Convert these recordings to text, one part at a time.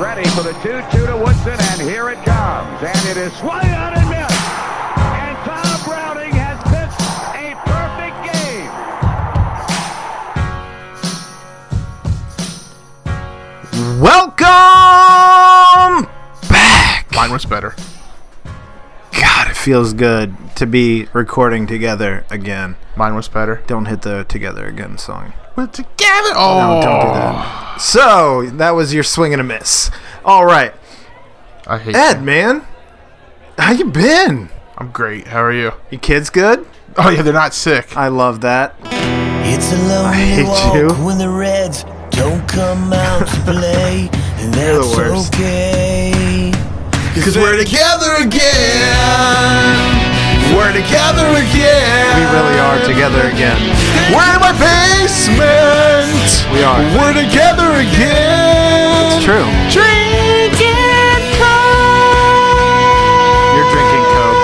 ready for the 2-2 to Woodson, and here it comes. And it is swung out and missed. And Tom Browning has pitched a perfect game. Welcome back. Mine was better. God, it feels good to be recording together again. Mine was better. Don't hit the "Together Again" song. We're together. Oh, no, don't do that. So that was your swing and a miss. All right. I hate Ed, you. Man. How you been? I'm great. How are you? Your kids good? Oh yeah, they're not sick. I love that. It's a lonely I hate walk you. When the Reds don't come out to play, and they're the worst. Okay. Because we're together again. We're together again. We really are together again. We're in my basement. We are. We're together again. It's true. Drinking Coke. You're drinking Coke.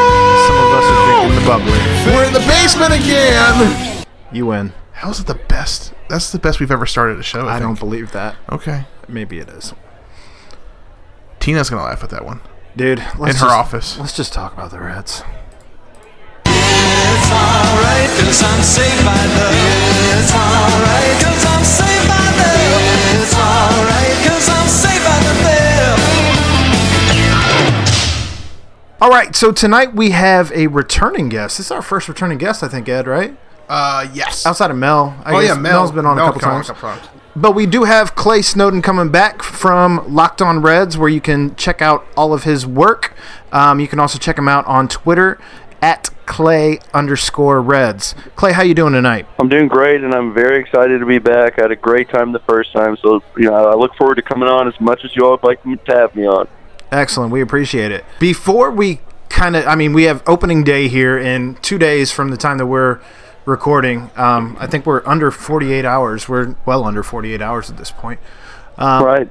Some of us are drinking the bubbly. We're in the basement again. You win. How's it the best? That's the best we've ever started a show. I don't believe that. Okay. Maybe it is. Tina's going to laugh at that one. Dude, in her office. Let's just talk about the Reds. It's alright, cause I'm saved by love. It's alright, cause I'm saved by love. It's alright, cause I'm saved by the love. Alright, so tonight we have a returning guest. This is our first returning guest, I think, Ed, right? Yes. Outside of Mel. Mel's been on a couple times. But we do have Clay Snowden coming back from Locked On Reds, where you can check out all of his work. You can also check him out on Twitter at Clay_Reds. Clay, how you doing tonight? I'm doing great, and I'm very excited to be back. I had a great time the first time, so I look forward to coming on as much as you all would like to have me on. Excellent. We appreciate it. Before we we have opening day here in 2 days from the time that we're recording. I think we're under 48 hours. We're well under 48 hours at this point. Right.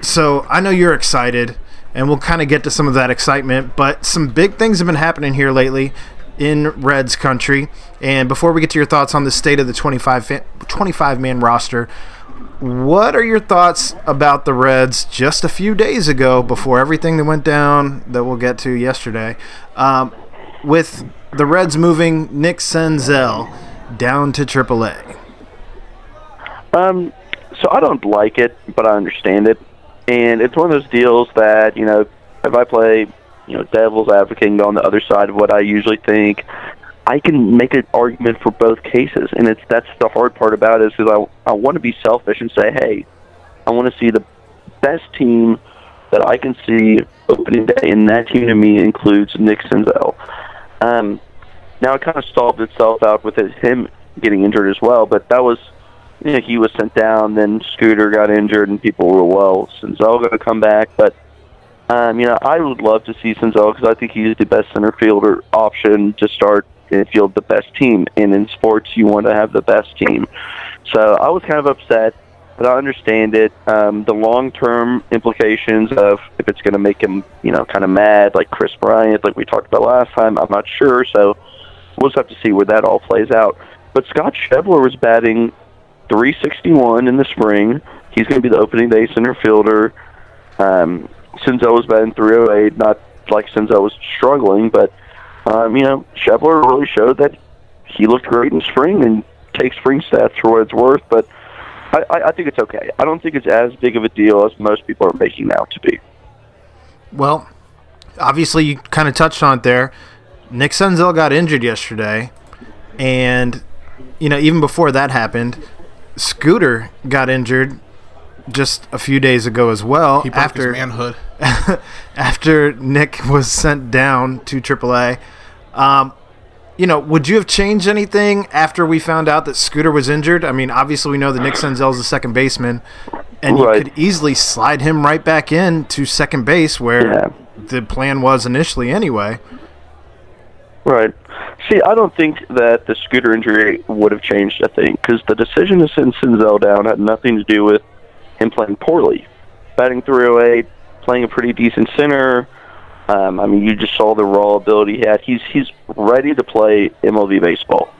So I know you're excited, and we'll kind of get to some of that excitement, but some big things have been happening here lately in Reds country. And before we get to your thoughts on the state of the 25-man roster, what are your thoughts about the Reds just a few days ago before everything that went down that we'll get to yesterday? With the Reds moving Nick Senzel down to AAA. So I don't like it, but I understand it. And it's one of those deals that, if I play, devil's advocate and go on the other side of what I usually think, I can make an argument for both cases. And that's the hard part about it, is because I want to be selfish and say, hey, I want to see the best team that I can see opening day, and that team to me includes Nick Senzel. Now it kind of solved itself out with him getting injured as well, but that was, he was sent down, then Scooter got injured, and people were, Senzel going to come back. But, I would love to see Senzel because I think he's the best center fielder option to start and field the best team. And in sports, you want to have the best team. So I was kind of upset, but I understand it. The long-term implications of if it's going to make him, kind of mad, like Chris Bryant, like we talked about last time, I'm not sure. So we'll just have to see where that all plays out. But Scott Schebler was batting .361 in the spring. He's going to be the opening day center fielder. Senzel was batting .308. Not like Senzel was struggling, but, Schebler really showed that he looked great in spring, and take spring stats for what it's worth, but I think it's okay. I don't think it's as big of a deal as most people are making out to be. Well, obviously you kind of touched on it there. Nick Senzel got injured yesterday, and, even before that happened, Scooter got injured just a few days ago as well. He broke his manhood. After Nick was sent down to AAA. Would you have changed anything after we found out that Scooter was injured? I mean, obviously we know that Nick Senzel is the second baseman, and right. You could easily slide him right back in to second base where the plan was initially anyway. Right. See, I don't think that the Scooter injury would have changed a thing, because the decision to send Senzel down had nothing to do with him playing poorly. Batting .308, playing a pretty decent center. You just saw the raw ability he had. He's ready to play MLB baseball.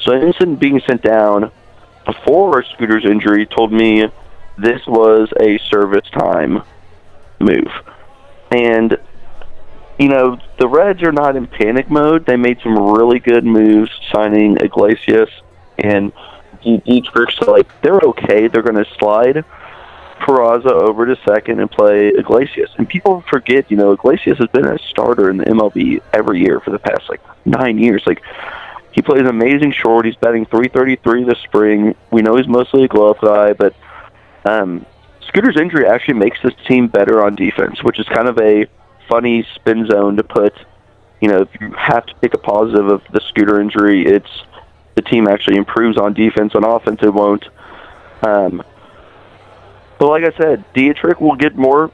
So him being sent down before Scooter's injury told me this was a service time move. And, you know, the Reds are not in panic mode. They made some really good moves, signing Iglesias and Dietrich. So, like, they're okay. They're going to slide Peraza over to second and play Iglesias. And people forget, you know, Iglesias has been a starter in the MLB every year for the past, 9 years. He plays amazing short. He's batting .333 this spring. We know he's mostly a glove guy, but Scooter's injury actually makes this team better on defense, which is kind of a funny spin zone to put. You know, if you have to pick a positive of the Scooter injury, it's the team actually improves on defense. On offense, it won't. But like I said, Dietrich will get more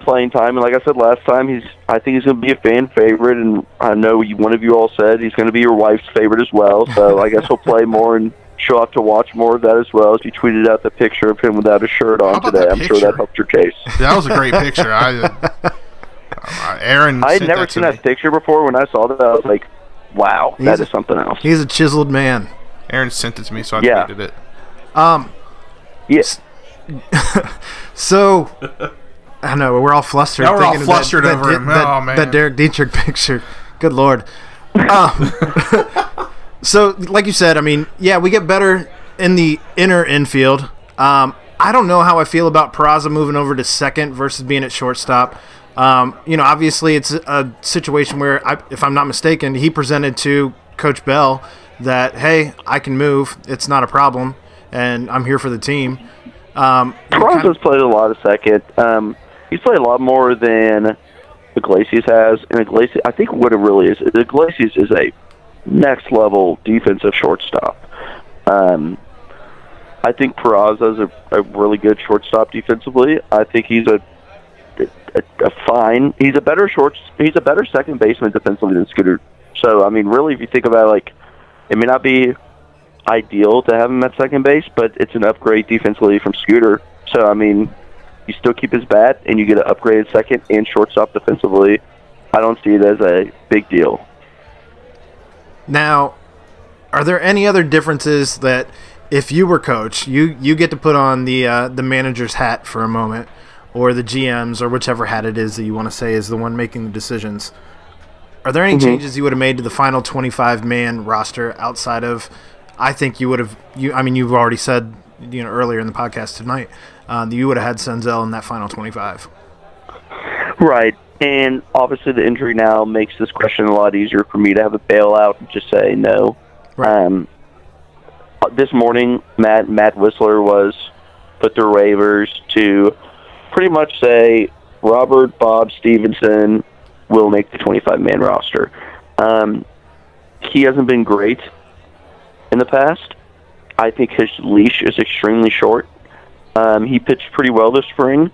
playing time, and like I said last time, I think he's going to be a fan favorite, and I know one of you all said he's going to be your wife's favorite as well, so I guess he'll play more and she'll have to watch more of that as well. She tweeted out the picture of him without a shirt on today. I'm sure that helped your case. That was a great picture. Aaron, I had never seen that picture before. When I saw that, I was like, wow, that is something else. He's a chiseled man. Aaron sent it to me, so I tweeted it. Yes. So... I know, we're all flustered. Now we're all flustered over him. Oh, man. That Derek Dietrich picture. Good Lord. So, like you said, I mean, yeah, we get better in the inner infield. I don't know how I feel about Peraza moving over to second versus being at shortstop. You know, obviously it's a situation where, if I'm not mistaken, he presented to Coach Bell that, hey, I can move. It's not a problem, and I'm here for the team. Peraza's played a lot of second. He's played a lot more than Iglesias has, and Iglesias, I think what it really is, Iglesias is a next-level defensive shortstop. I think Peraza's a really good shortstop defensively. I think he's a fine. He's a better second baseman defensively than Scooter. So I mean, really, if you think about it, it may not be ideal to have him at second base, but it's an upgrade defensively from Scooter. So I mean, you still keep his bat, and you get an upgraded second and shortstop defensively. I don't see it as a big deal. Now, are there any other differences that, if you were coach, you get to put on the manager's hat for a moment, or the GM's, or whichever hat it is that you want to say is the one making the decisions? Are there any changes you would have made to the final 25-man roster outside of, I think you would have, you've already said, earlier in the podcast tonight, you would have had Senzel in that final 25. Right. And obviously the injury now makes this question a lot easier for me to have a bailout and just say no. Right. This morning, Matt Wisler was put through waivers to pretty much say Robert Bob Stephenson will make the 25-man roster. He hasn't been great in the past. I think his leash is extremely short. He pitched pretty well this spring.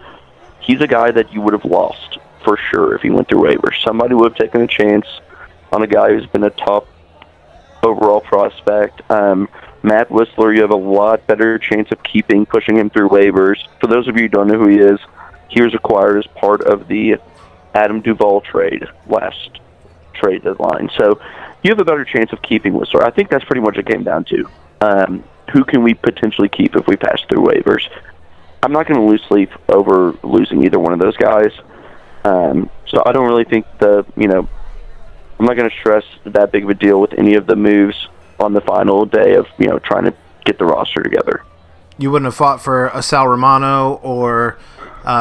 He's a guy that you would have lost for sure if he went through waivers. Somebody would have taken a chance on a guy who's been a top overall prospect. Matt Wisler, you have a lot better chance of pushing him through waivers. For those of you who don't know who he is, he was acquired as part of the Adam Duvall trade last trade deadline. So you have a better chance of keeping Wisler. I think that's pretty much what it came down to. Who can we potentially keep if we pass through waivers? I'm not going to lose sleep over losing either one of those guys. So I don't really think I'm not going to stress that big of a deal with any of the moves on the final day of, trying to get the roster together. You wouldn't have fought for a Sal Romano or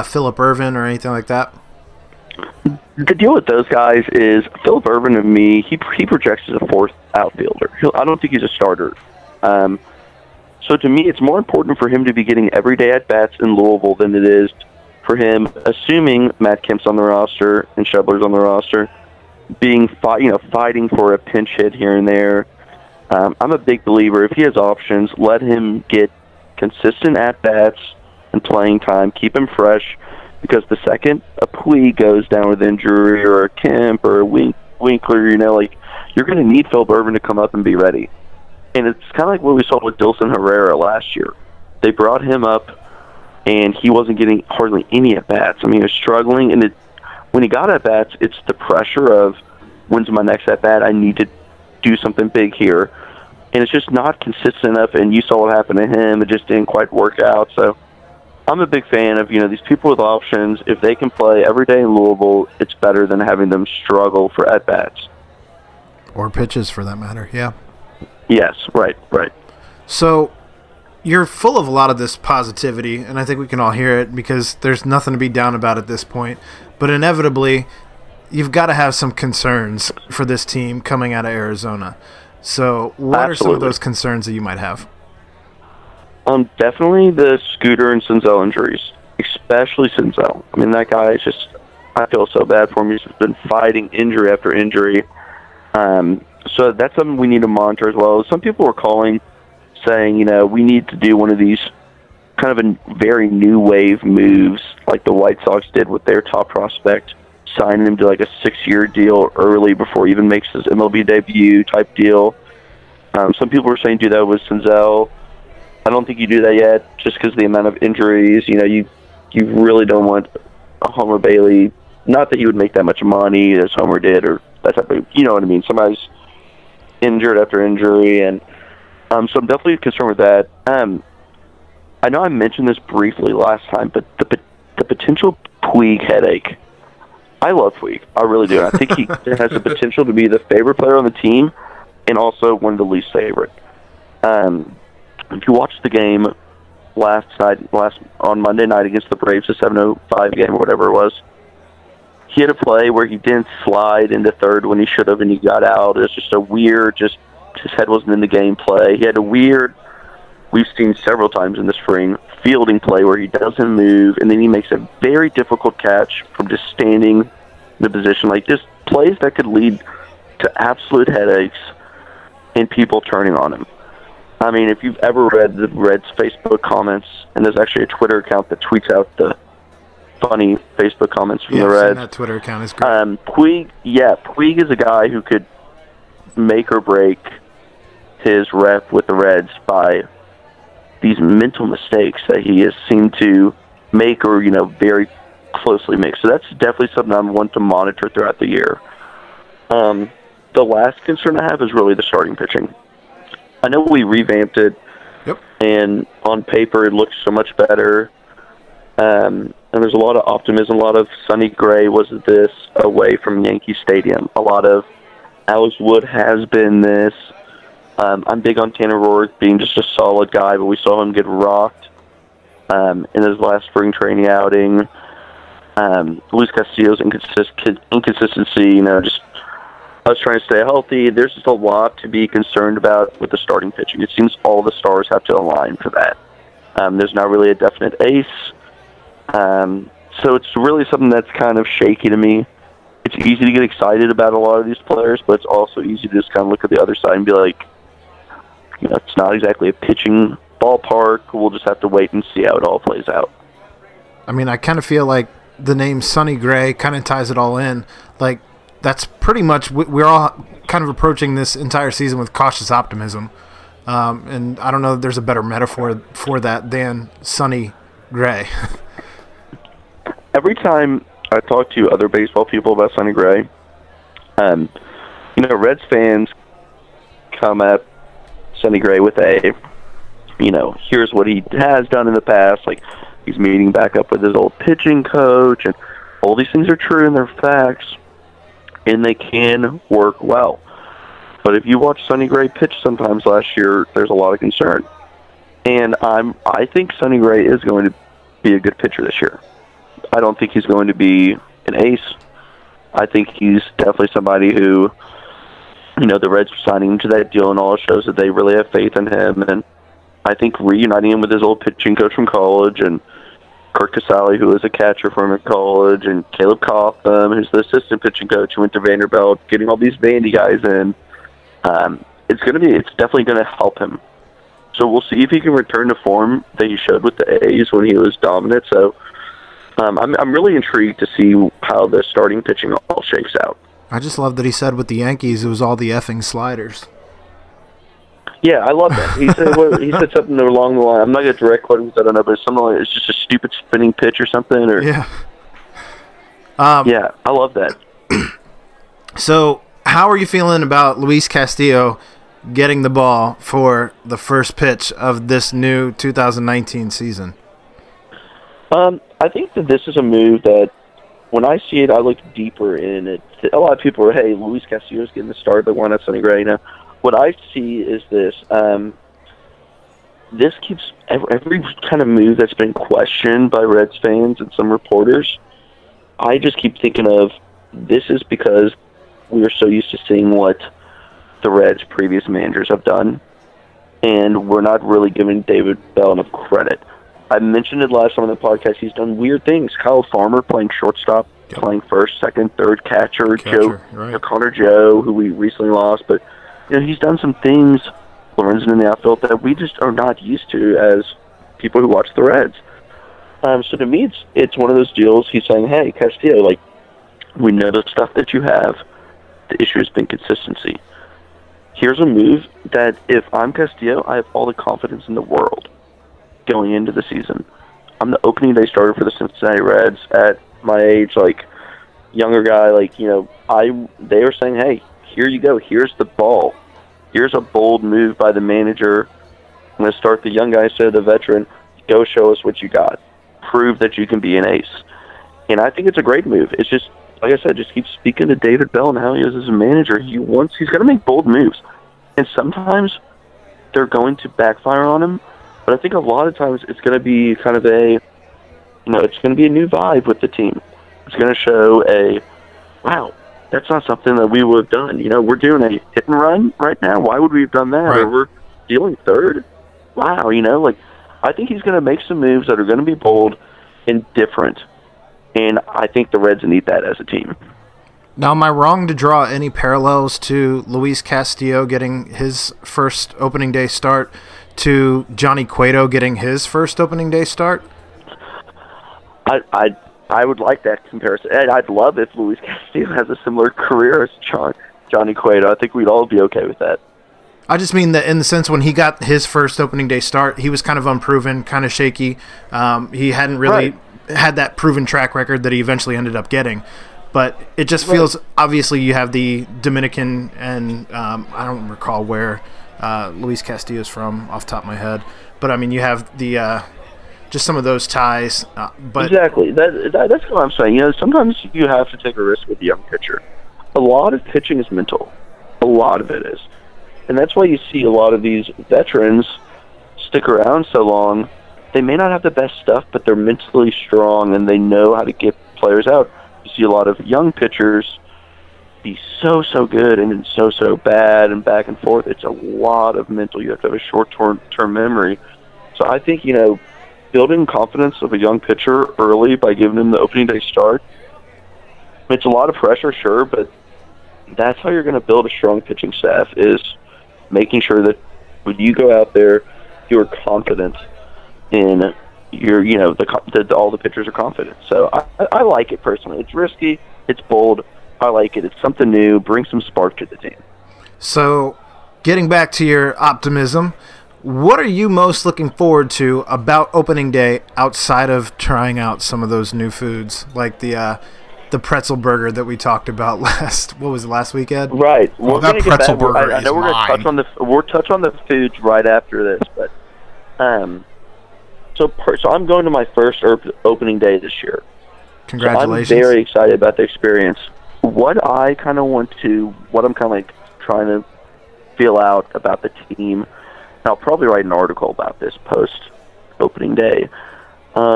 Philip Ervin or anything like that? The deal with those guys is Philip Ervin and me, he projects as a fourth outfielder. I don't think he's a starter. So to me, it's more important for him to be getting everyday at-bats in Louisville than it is for him, assuming Matt Kemp's on the roster and Schebler's on the roster, being fighting for a pinch hit here and there. I'm a big believer. If he has options, let him get consistent at-bats and playing time. Keep him fresh, because the second a Puig goes down with injury or a Kemp or a Winkler, you're going to need Philip Ervin to come up and be ready. And it's kind of like what we saw with Dilson Herrera last year. They brought him up, and he wasn't getting hardly any at-bats. I mean, he was struggling, and when he got at-bats, it's the pressure of, when's my next at-bat? I need to do something big here. And it's just not consistent enough, and you saw what happened to him. It just didn't quite work out. So I'm a big fan of, you know, these people with options. If they can play every day in Louisville, it's better than having them struggle for at-bats. Or pitches, for that matter, yeah. Yes, right. So you're full of a lot of this positivity, and I think we can all hear it because there's nothing to be down about at this point. But inevitably, you've got to have some concerns for this team coming out of Arizona. So what Absolutely. Are some of those concerns that you might have? Definitely the Scooter and Senzel injuries, especially Senzel. I mean, that guy is just, I feel so bad for him. He's been fighting injury after injury. So that's something we need to monitor as well. Some people were calling saying, you know, we need to do one of these kind of a very new wave moves like the White Sox did with their top prospect, signing him to like a 6-year deal early before he even makes his MLB debut type deal. Some people were saying do that with Senzel. I don't think you do that yet just because of the amount of injuries. You know, you really don't want a Homer Bailey. Not that he would make that much money as Homer did or that type of, you know what I mean. Somebody's injured after injury. And so I'm definitely concerned with that. I know I mentioned this briefly last time, but the potential Puig headache. I love Puig. I really do. I think he has the potential to be the favorite player on the team and also one of the least favorite. If you watched the game on Monday night against the Braves, the 7:05 game or whatever it was, he had a play where he didn't slide into third when he should have, and he got out. It was just a weird, his head wasn't in the game play. He had a weird, we've seen several times in the spring, fielding play where he doesn't move, and then he makes a very difficult catch from just standing in the position. Like, just plays that could lead to absolute headaches and people turning on him. I mean, if you've ever read the Reds' Facebook comments, and there's actually a Twitter account that tweets out the funny Facebook comments from the Reds. Yeah, that Twitter account is great. Puig is a guy who could make or break his rep with the Reds by these mental mistakes that he has seemed to make or, you know, very closely make. So that's definitely something I want to monitor throughout the year. The last concern I have is really the starting pitching. I know we revamped it, yep. And on paper it looks so much better. And there's a lot of optimism. A lot of Sonny Gray was this away from Yankee Stadium. A lot of Alex Wood has been this. I'm big on Tanner Roark being just a solid guy, but we saw him get rocked in his last spring training outing. Luis Castillo's inconsistency, you know, just us trying to stay healthy. There's just a lot to be concerned about with the starting pitching. It seems all the stars have to align for that. There's not really a definite ace. So it's really something that's kind of shaky to me. It's easy to get excited about a lot of these players, but it's also easy to just kind of look at the other side and be like, you know, it's not exactly a pitching ballpark. We'll just have to wait and see how it all plays out. I mean, I kind of feel like the name Sonny Gray kind of ties it all in. Like, that's pretty much, we're all kind of approaching this entire season with cautious optimism. And I don't know if there's a better metaphor for that than Sonny Gray. Every time I talk to other baseball people about Sonny Gray, you know, Reds fans come at Sonny Gray with a, you know, here's what he has done in the past. Like, he's meeting back up with his old pitching coach, and all these things are true and they're facts, and they can work well. But if you watch Sonny Gray pitch sometimes last year, there's a lot of concern. And I think Sonny Gray is going to be a good pitcher this year. I don't think he's going to be an ace. I think he's definitely somebody who, you know, the Reds are signing him to that deal and all shows that they really have faith in him. And I think reuniting him with his old pitching coach from college and Kirk Casale, who was a catcher from him at college, and Caleb Cotham, who's the assistant pitching coach who went to Vanderbilt, getting all these Vandy guys in, it's definitely going to help him. So we'll see if he can return to form that he showed with the A's when he was dominant. So I'm really intrigued to see how the starting pitching all shakes out. I just love that he said with the Yankees it was all the effing sliders. Yeah, I love that. He said he said something along the line. I'm not going to direct quote him because I don't know, but it's something like it's just a stupid spinning pitch or something. Or yeah. Yeah, I love that. So, how are you feeling about Luis Castillo getting the ball for the first pitch of this new 2019 season? I think that this is a move that, when I see it, I look deeper in it. A lot of people are, hey, Luis Castillo's getting the start, but why not Sonny Gray? Now, what I see is this. This keeps every kind of move that's been questioned by Reds fans and some reporters, I just keep thinking of this is because we're so used to seeing what the Reds' previous managers have done, and we're not really giving David Bell enough credit. I mentioned it last time on the podcast. He's done weird things. Kyle Farmer playing shortstop, playing first, second, third, catcher. Connor Joe, who we recently lost. But you know, he's done some things, Lorenzen in the outfield, that we just are not used to as people who watch the Reds. So to me, it's one of those deals. He's saying, hey, Castillo, like, we know the stuff that you have. The issue has been consistency. Here's a move that if I'm Castillo, I have all the confidence in the world going into the season. I'm the opening day starter for the Cincinnati Reds at my age, like, younger guy, like, you know, they are saying, hey, here you go. Here's the ball. Here's a bold move by the manager. I'm going to start the young guy instead of the veteran. Go show us what you got. Prove that you can be an ace. And I think it's a great move. It's just, like I said, just keep speaking to David Bell and how he is as a manager. He's got to make bold moves. And sometimes they're going to backfire on him. But I think a lot of times it's going to be kind of a new vibe with the team. It's going to show wow, that's not something that we would have done. You know, we're doing a hit and run right now. Why would we have done that? Right. Or we're dealing third. Wow, you know, like, I think he's going to make some moves that are going to be bold and different. And I think the Reds need that as a team. Now, am I wrong to draw any parallels to Luis Castillo getting his first opening day start to Johnny Cueto getting his first opening day start? I would like that comparison. And I'd love if Luis Castillo has a similar career as Johnny Cueto. I think we'd all be okay with that. I just mean that in the sense when he got his first opening day start, he was kind of unproven, kind of shaky. He hadn't really had that proven track record that he eventually ended up getting. But it just feels, obviously, you have the Dominican and I don't recall where Luis Castillo is from off the top of my head, but I mean you have the just some of those ties. Exactly, that's what I'm saying. You know, sometimes you have to take a risk with a young pitcher. A lot of pitching is mental, a lot of it is, and that's why you see a lot of these veterans stick around so long. They may not have the best stuff, but they're mentally strong and they know how to get players out. You see a lot of young pitchers be so good and then so bad and back and forth. It's a lot of mental. You have to have a short-term memory. So I think, you know, building confidence of a young pitcher early by giving him the opening day start, it's a lot of pressure, sure, but that's how you're going to build a strong pitching staff, is making sure that when you go out there, you're confident in your, you know, all the pitchers are confident. So I like it personally. It's risky. It's bold. I like it. It's something new. Bring some spark to the team. So, getting back to your optimism, what are you most looking forward to about opening day outside of trying out some of those new foods, like the pretzel burger that we talked about last weekend? Right. Well, that pretzel burger is mine. I know we're going to touch on the foods right after this, but so I'm going to my first opening day this year. Congratulations. So I'm very excited about the experience. What I'm kind of like trying to feel out about the team, and I'll probably write an article about this post-opening day. I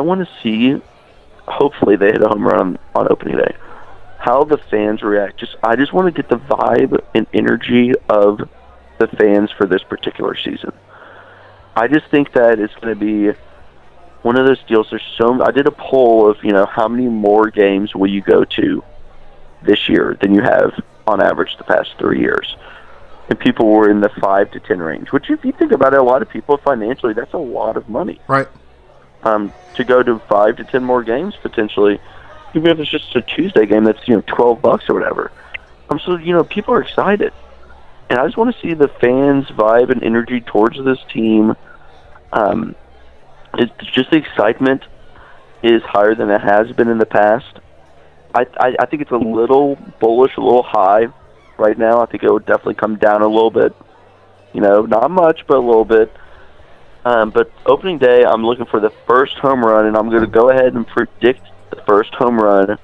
want to see, hopefully they hit a home run on opening day, how the fans react. I just want to get the vibe and energy of the fans for this particular season. I just think that it's going to be one of those deals. I did a poll of, you know, how many more games will you go to this year than you have on average the past 3 years, and people were in the 5 to 10 range. Which, if you think about it, a lot of people financially, that's a lot of money, right? To go to 5 to 10 more games potentially, even if it's just a Tuesday game that's, you know, $12 or whatever. So you know, people are excited, and I just want to see the fans' vibe and energy towards this team. It's just the excitement is higher than it has been in the past. I think it's a little bullish, a little high right now. I think it would definitely come down a little bit. You know, not much, but a little bit. But opening day, I'm looking for the first home run, and I'm going to go ahead and predict the first home run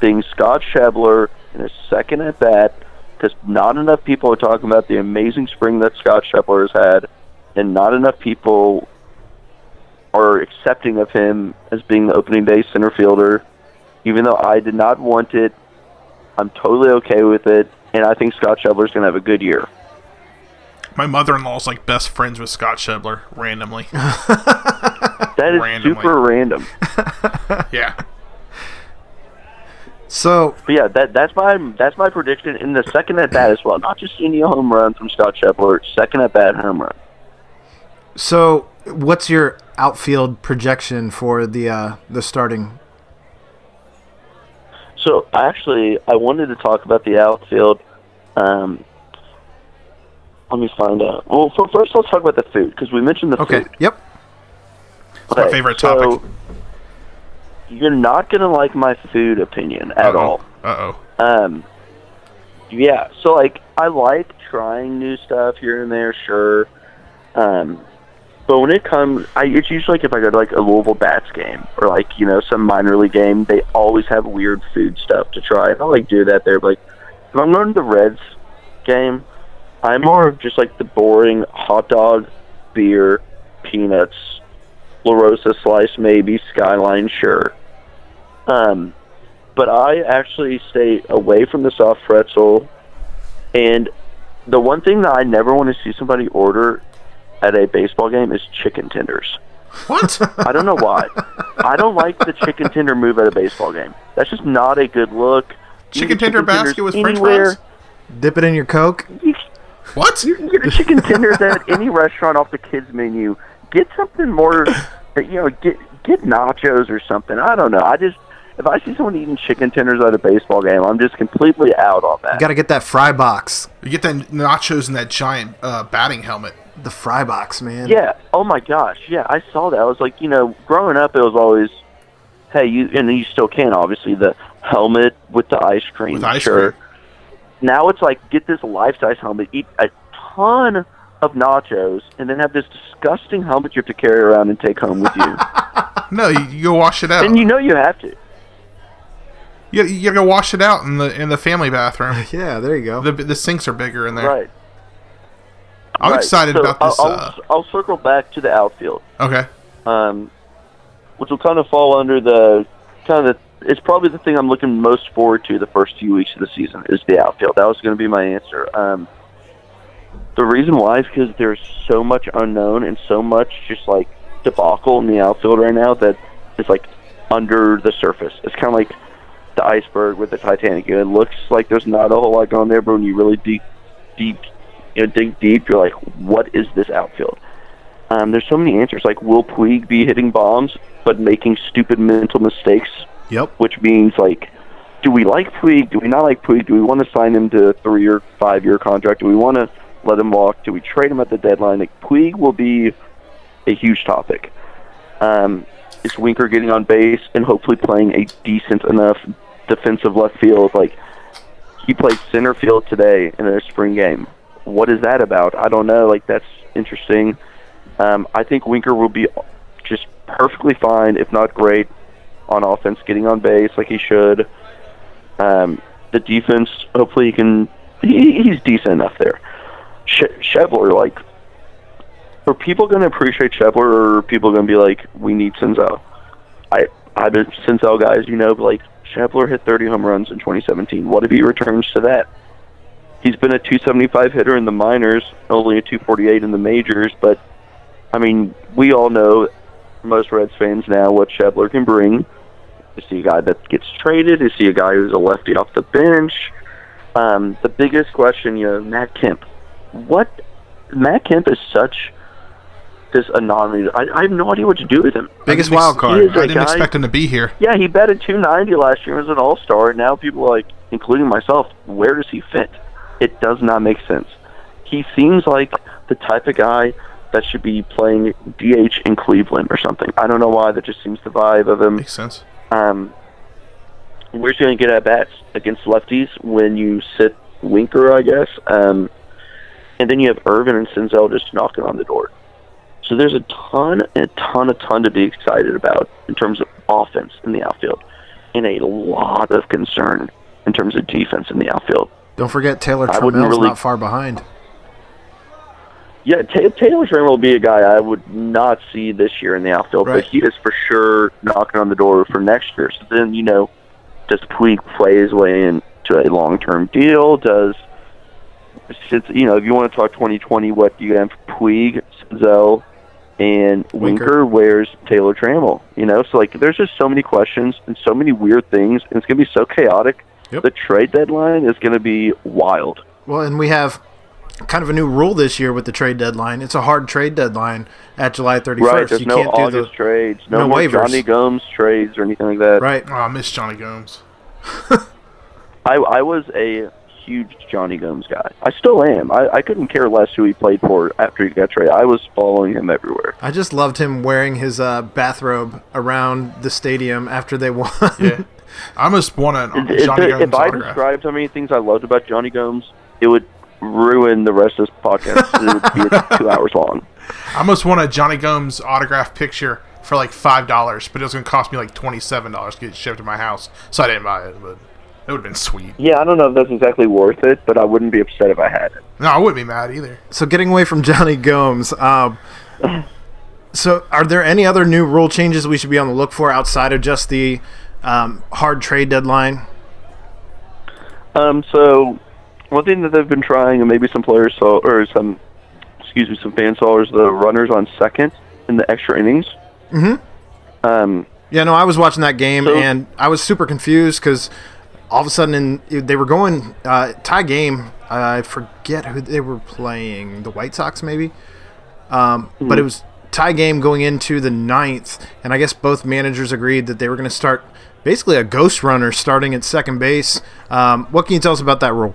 being Scott Schebler in his second at bat, because not enough people are talking about the amazing spring that Scott Schebler has had, and not enough people are accepting of him as being the opening day center fielder. Even though I did not want it, I'm totally okay with it, and I think Scott Schebler's going to have a good year. My mother-in-law's like best friends with Scott Schebler randomly. That is randomly. Super random. Yeah. So, but yeah, that's my prediction in the second at bat as well. Not just any home run from Scott Schebler, second at bat home run. So, what's your outfield projection for the starting? So, actually, I wanted to talk about the outfield. Let me find out. Well, first, let's talk about the food, because we mentioned the food. Okay, yep. It's my favorite topic. You're not going to like my food opinion at all. Yeah, so, I like trying new stuff here and there, sure. But when it comes, it's usually, if I go to, a Louisville Bats game or, some minor league game, they always have weird food stuff to try. And I, do that there. But, if I'm going to the Reds game, I'm more of just the boring hot dog, beer, peanuts, La Rosa slice maybe, Skyline, sure. But I actually stay away from the soft pretzel. And the one thing that I never want to see somebody order at a baseball game is chicken tenders. What? I don't know why. I don't like the chicken tender move at a baseball game. That's just not a good look. Chicken tender basket with French fries? Dip it in your Coke? What? You can get a chicken tender at any restaurant off the kids' menu. Get something more, get nachos or something. I don't know. If I see someone eating chicken tenders at a baseball game, I'm just completely out on that. You got to get that fry box. You get that nachos in that giant batting helmet. The fry box, man. Yeah. Oh, my gosh. Yeah, I saw that. I was growing up, it was always, hey, and you still can, obviously, the helmet with the ice cream. With ice cream. Now it's get this life-size helmet, eat a ton of nachos, and then have this disgusting helmet you have to carry around and take home with you. No, you go wash it out. And you have to. You gotta go wash it out in the family bathroom. Yeah, there you go. The sinks are bigger in there. Right. I'm excited about this. I'll circle back to the outfield. Okay. Which will kind of fall under it's probably the thing I'm looking most forward to the first few weeks of the season is the outfield. That was going to be my answer. The reason why is because there's so much unknown and so much just debacle in the outfield right now that it's under the surface. It's kind of like the iceberg with the Titanic. It looks like there's not a whole lot going there, but when you really dig deep, you're like, what is this outfield? There's so many answers. Will Puig be hitting bombs but making stupid mental mistakes? Yep. Which means, do we like Puig? Do we not like Puig? Do we want to sign him to a 3- or 5-year contract? Do we want to let him walk? Do we trade him at the deadline? Puig will be a huge topic. Is Winker getting on base and hopefully playing a decent enough defensive left field? He played center field today in their spring game. What is that about? I don't know. That's interesting. I think Winker will be just perfectly fine, if not great, on offense, getting on base like he should. The defense, hopefully he can... He's decent enough there. Schebler, are people going to appreciate Schebler, or are people going to be we need Senzel? I've been Senzel guys, but Schebler hit 30 home runs in 2017. What if he returns to that? He's been a 275 hitter in the minors, only a 248 in the majors, but, we all know... most Reds fans now what Schebler can bring. Is he a guy that gets traded? Is he a guy who's a lefty off the bench? The biggest question, Matt Kemp. Matt Kemp is such this anomaly. I have no idea what to do with him. Biggest wild card. I didn't expect him to be here. Yeah, he batted .290 last year as an all-star, and now people are including myself, where does he fit? It does not make sense. He seems like the type of guy that should be playing DH in Cleveland or something. I don't know why. That just seems the vibe of him. Makes sense. We're just going to get at-bats against lefties when you sit Winker, I guess. And then you have Ervin and Senzel just knocking on the door. So there's a ton to be excited about in terms of offense in the outfield, and a lot of concern in terms of defense in the outfield. Don't forget Taylor Trammell is not far behind. Yeah, Taylor Trammell will be a guy I would not see this year in the outfield, right. But he is for sure knocking on the door for next year. So then, you know, does Puig play his way into a long-term deal? Does, you know, if you want to talk 2020, what do you have for Puig, Senzel, and Winker? Where's Taylor Trammell? You know, so like there's just so many questions and so many weird things, and it's going to be so chaotic. Yep. The trade deadline is going to be wild. Well, and we have kind of a new rule this year with the trade deadline. It's a hard trade deadline at July 31st. Right, there's no August trades, no more waivers. Johnny Gomes trades or anything like that. Right. Oh, I miss Johnny Gomes. I was a huge Johnny Gomes guy. I still am. I couldn't care less who he played for after he got traded. I was following him everywhere. I just loved him wearing his bathrobe around the stadium after they won. Yeah. I must want an Johnny Gomes If I described how many things I loved about Johnny Gomes, it would ruin the rest of this podcast. It would be 2 hours long. I must want a Johnny Gomes autograph picture for like $5, but it was going to cost me like $27 to get it shipped to my house, so I didn't buy it, but it would have been sweet. Yeah, I don't know if that's exactly worth it, but I wouldn't be upset if I had it. No, I wouldn't be mad either. So getting away from Johnny Gomes, so are there any other new rule changes we should be on the look for outside of just the hard trade deadline? So one thing that they've been trying, and maybe some players saw, or some fans saw, is the runners on second in the extra innings. Mm-hmm. Yeah, no, I was watching that game, and I was super confused because all of a sudden they were going tie game. I forget who they were playing, the White Sox maybe? Mm-hmm. But it was tie game going into the ninth, and I guess both managers agreed that they were going to start basically a ghost runner starting at second base. What can you tell us about that rule?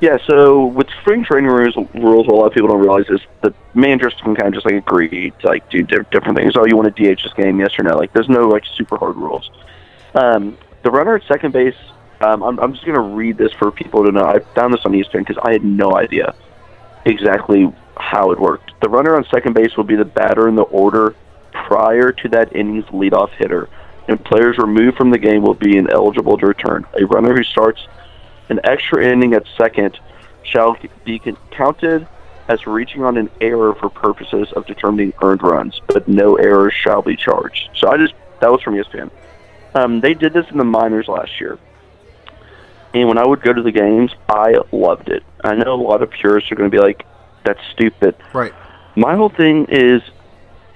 Yeah, so with spring training rules, what a lot of people don't realize is the managers can kind of just like agree to like do different things. Oh, you want to DH this game, yes or no? Like, there's no like super hard rules. The runner at second base, I'm just going to read this for people to know. I found this on Eastern because I had no idea exactly how it worked. The runner on second base will be the batter in the order prior to that inning's leadoff hitter, and players removed from the game will be ineligible to return. A runner who starts an extra inning at second shall be counted as reaching on an error for purposes of determining earned runs, but no errors shall be charged. So that was from ESPN. They did this in the minors last year, and when I would go to the games, I loved it. I know a lot of purists are going to be like, that's stupid. Right. My whole thing is,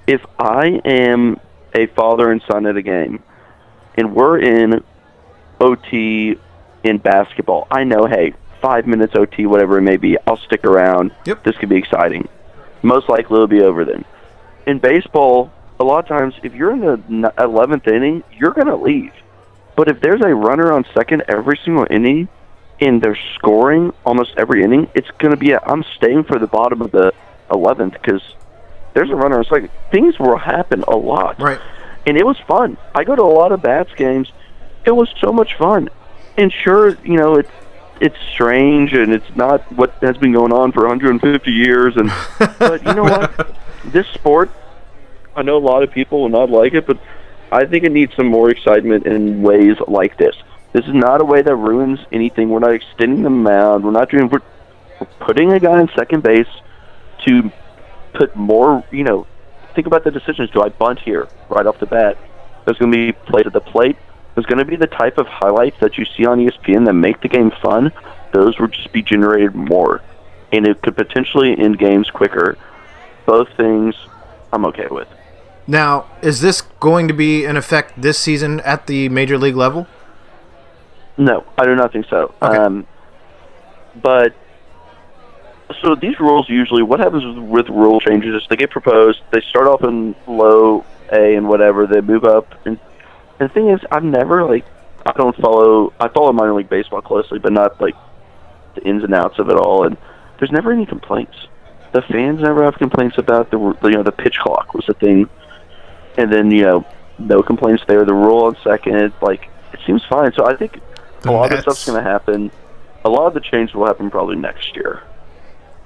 if I am a father and son at a game, and we're in OT in basketball, I know, hey, 5 minutes OT, whatever it may be, I'll stick around. Yep. This could be exciting. Most likely it'll be over then. In baseball, a lot of times, if you're in the 11th inning, you're going to leave. But if there's a runner on second every single inning, and they're scoring almost every inning, it's going to be I'm staying for the bottom of the 11th because there's a runner on second. Things will happen a lot. Right. And it was fun. I go to a lot of bats games. It was so much fun. And sure, you know, it's strange, and it's not what has been going on for 150 years. And but you know what? This sport, I know a lot of people will not like it, but I think it needs some more excitement in ways like this. This is not a way that ruins anything. We're not extending the mound. We're putting a guy in second base to put more, you know, think about the decisions. Do I bunt here right off the bat? There's going to be plays at the plate. There's going to be the type of highlights that you see on ESPN that make the game fun. Those would just be generated more, and it could potentially end games quicker. Both things I'm okay with. Now, is this going to be in effect this season at the major league level? No, I do not think so. Okay. But so these rules usually, what happens with rule changes is they get proposed, they start off in low A and whatever, they move up. And the thing is, I've never, like, I follow minor league baseball closely, but not, like, the ins and outs of it all. And there's never any complaints. The fans never have complaints about the pitch clock was the thing. And then, you know, no complaints there. The rule on second, like, it seems fine. So I think a lot of the stuff's going to happen. A lot of the change will happen probably next year.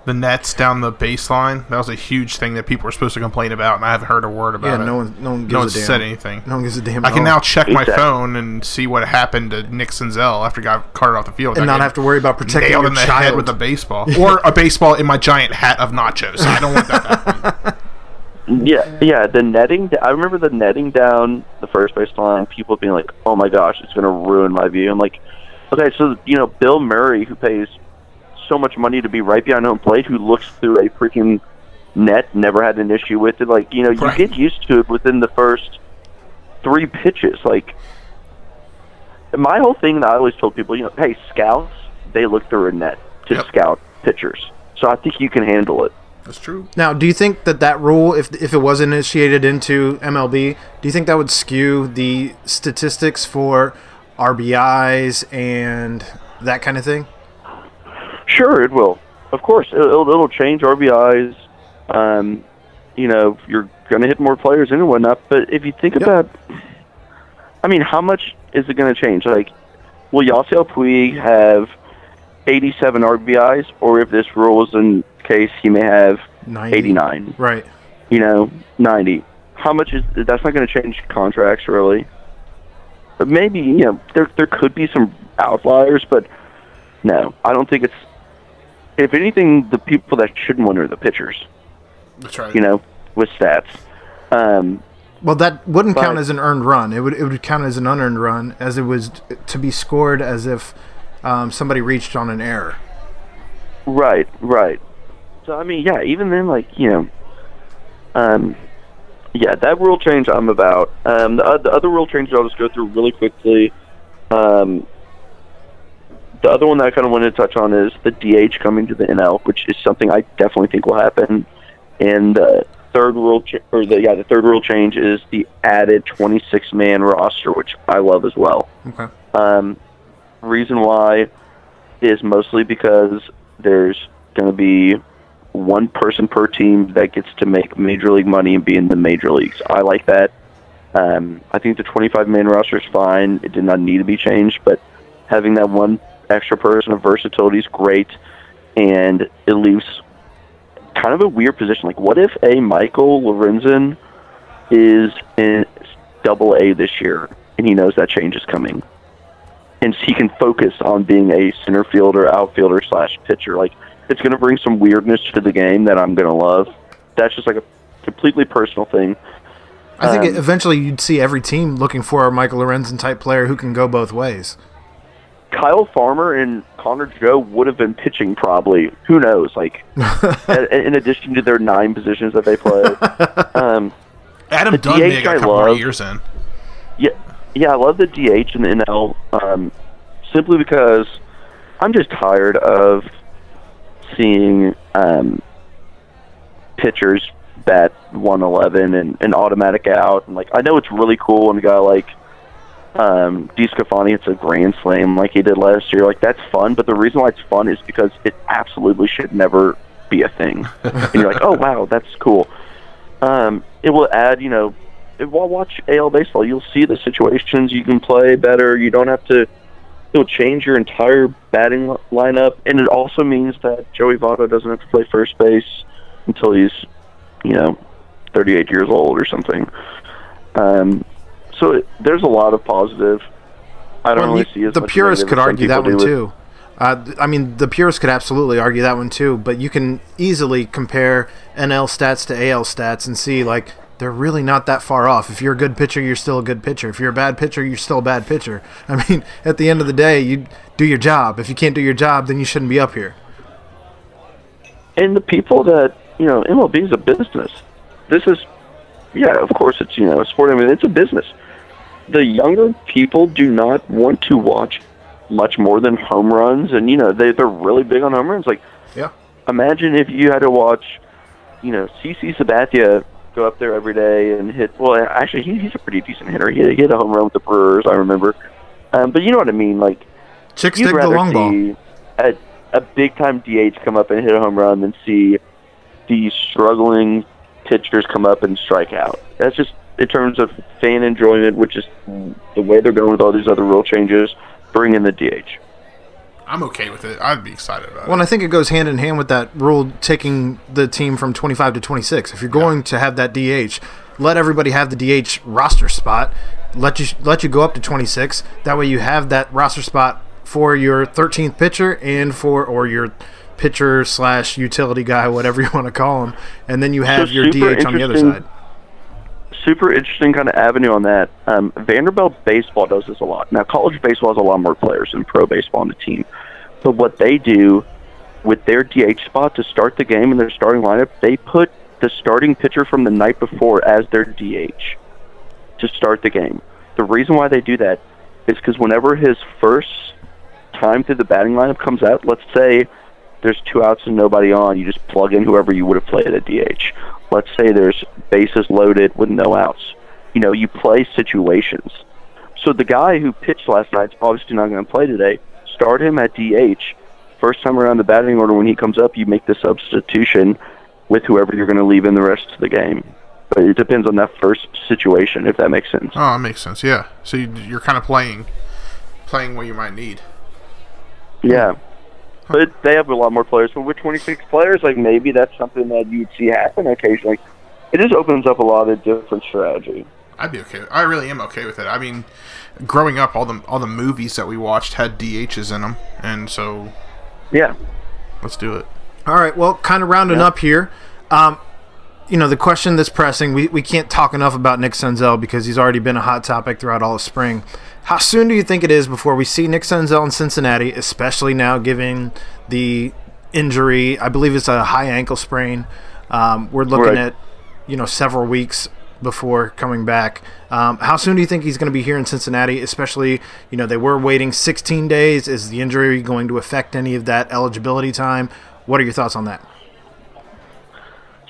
the nets down the baseline. That was a huge thing that people were supposed to complain about, and I haven't heard a word about it. No one said anything. No one gives a damn. I can now check my phone and see what happened to Nick Senzel after he got carted off the field, and not have to worry about protecting your child. Nailed in the head with a baseball, or a baseball in my giant hat of nachos. I don't want that happening. Yeah, the netting. I remember the netting down the first baseline. People being like, "Oh my gosh, it's going to ruin my view." I'm like, okay, so Bill Murray, who pays so much money to be right behind home plate, who looks through a freaking net, never had an issue with it. Like, right. You get used to it within the first three pitches. Like, my whole thing that I always told people, hey, scouts, they look through a net to scout pitchers. So I think you can handle it. That's true. Now, do you think that rule, if it was initiated into MLB, do you think that would skew the statistics for RBIs and that kind of thing? Sure, it will. Of course, it'll change RBIs. You're going to hit more players and whatnot. But if you think about, how much is it going to change? Like, will Yasiel Puig have 87 RBIs, or if this rule is in case, he may have 90. 89. Right. 90. How much is that's not going to change contracts really? But maybe there could be some outliers, but no, I don't think it's. If anything, the people that shouldn't win are the pitchers. That's right. With stats. Well, that wouldn't count as an earned run. It would count as an unearned run, as it was to be scored as if somebody reached on an error. Right. So, even then, that rule change I'm about. The other rule changes I'll just go through really quickly. The other one that I kind of wanted to touch on is the DH coming to the NL, which is something I definitely think will happen. And the third rule change is the added 26-man roster, which I love as well. Okay. Reason why is mostly because there's going to be one person per team that gets to make major league money and be in the major leagues. I like that. I think the 25-man roster is fine. It did not need to be changed, but having that one extra person of versatility is great, and it leaves kind of a weird position. Like, what if a Michael Lorenzen is in Double-A this year, and he knows that change is coming, and he can focus on being a center fielder, outfielder / pitcher? Like, it's going to bring some weirdness to the game that I'm going to love. That's just like a completely personal thing. I think eventually you'd see every team looking for a Michael Lorenzen-type player who can go both ways. Kyle Farmer and Connor Joe would have been pitching probably. Who knows? Like, in addition to their 9 positions that they play. Adam Dunn made a couple more years in. Yeah, I love the DH and the NL simply because I'm just tired of seeing pitchers bat 111 and an automatic out. And I know it's really cool when a guy like DeSclafani hits a grand slam like he did last year. Like, that's fun, but the reason why it's fun is because it absolutely should never be a thing. And you're like, oh wow, that's cool. It will add, while watch AL baseball, you'll see the situations you can play better. You don't have to. It'll change your entire batting lineup, and it also means that Joey Votto doesn't have to play first base until he's, 38 years old or something. So there's a lot of positive. I don't really see as the much purists could argue that one too. The purists could absolutely argue that one too. But you can easily compare NL stats to AL stats and see they're really not that far off. If you're a good pitcher, you're still a good pitcher. If you're a bad pitcher, you're still a bad pitcher. At the end of the day, you do your job. If you can't do your job, then you shouldn't be up here. And the people that MLB is a business. This is, of course it's a sport. It's a business. The younger people do not want to watch much more than home runs, and they're really big on home runs. Imagine if you had to watch, CC Sabathia go up there every day and hit. Well, actually, he's a pretty decent hitter. He hit a home run with the Brewers, I remember. But you know what I mean. Like, chick stick the long ball. A big time DH come up and hit a home run than see the struggling pitchers come up and strike out. That's just, in terms of fan enjoyment, which is the way they're going with all these other rule changes, bring in the DH. I'm okay with it. I'd be excited about it. Well, and I think it goes hand in hand with that rule taking the team from 25 to 26. If you're going to have that DH, let everybody have the DH roster spot. Let you go up to 26. That way you have that roster spot for your 13th pitcher and for or your pitcher slash utility guy, whatever you want to call him, and then you have so your DH on the other side. Super interesting kind of avenue on that. Vanderbilt baseball does this a lot. Now, college baseball has a lot more players than pro baseball on the team. But what they do with their DH spot to start the game in their starting lineup, they put the starting pitcher from the night before as their DH to start the game. The reason why they do that is because whenever his first time through the batting lineup comes out, let's say there's two outs and nobody on, you just plug in whoever you would have played at DH. Let's say there's bases loaded with no outs. You know, you play situations. So the guy who pitched last night's obviously not going to play today. Start him at DH. First time around the batting order when he comes up, you make the substitution with whoever you're going to leave in the rest of the game. But it depends on that first situation, if that makes sense. Oh, it makes sense, yeah. So you're kind of playing what you might need. Yeah. But they have a lot more players. But with 26 players, like maybe that's something that you'd see happen occasionally. It just opens up a lot of different strategy. I'd be okay. I really am okay with it. I mean, growing up, all the movies that we watched had DHs in them, and so yeah, let's do it. All right. Well, kind of rounding up here. You know, the question that's pressing, we can't talk enough about Nick Senzel because he's already been a hot topic throughout all of spring. How soon do you think it is before we see Nick Senzel in Cincinnati, especially now given the injury? I believe it's a high ankle sprain. We're looking at, you know, several weeks before coming back. How soon do you think he's going to be here in Cincinnati, especially, you know, they were waiting 16 days. Is the injury going to affect any of that eligibility time? What are your thoughts on that?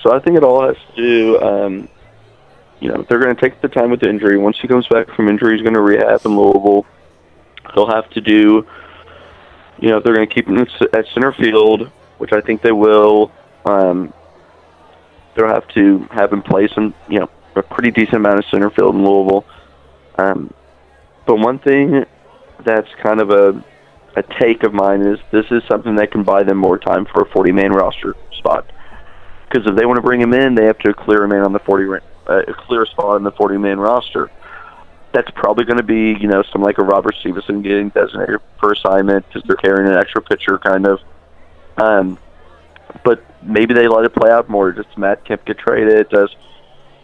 So I think it all has to do, you know, they're going to take the time with the injury. Once he comes back from injury, he's going to rehab in Louisville. He'll have to do, you know, they're going to keep him at center field, which I think they will. They'll have to have him play some, you know, a pretty decent amount of center field in Louisville. But one thing that's kind of a take of mine is this is something that can buy them more time for a 40-man roster spot. Because if they want to bring him in, they have to clear a spot on the 40-man roster. That's probably going to be, you know, some like a Robert Stephenson getting designated for assignment because they're carrying an extra pitcher, kind of. But maybe they let it play out more. Does Matt Kemp get traded? Does,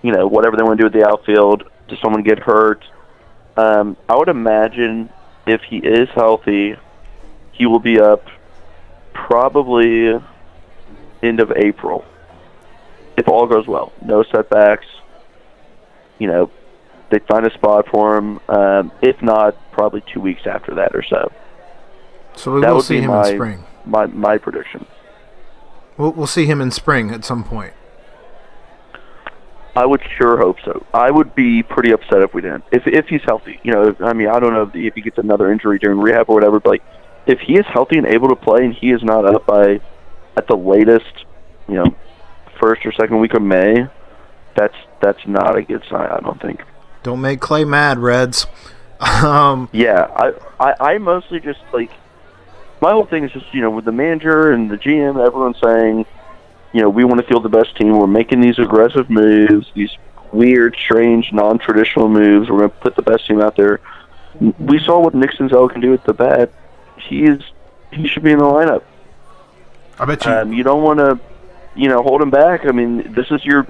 you know, whatever they want to do with the outfield? Does someone get hurt? I would imagine if he is healthy, he will be up probably end of April. If all goes well, no setbacks, you know, they find a spot for him. If not, probably 2 weeks after that or so. So we will see him in spring. My prediction. We'll see him in spring at some point. I would sure hope so. I would be pretty upset if we didn't. If he's healthy, you know, I mean, I don't know if he gets another injury during rehab or whatever, but like, if he is healthy and able to play and he is not up by at the latest, you know, first or second week of May, that's not a good sign, I don't think. Don't make Clay mad, Reds. Yeah, I mostly just, like, my whole thing is just, you know, with the manager and the GM, everyone saying, you know, we want to field the best team. We're making these aggressive moves, these weird, strange, non-traditional moves. We're going to put the best team out there. We saw what Nick Senzel can do with the bat. He should be in the lineup. I bet you. You don't want to, you know, hold him back. I mean, this is your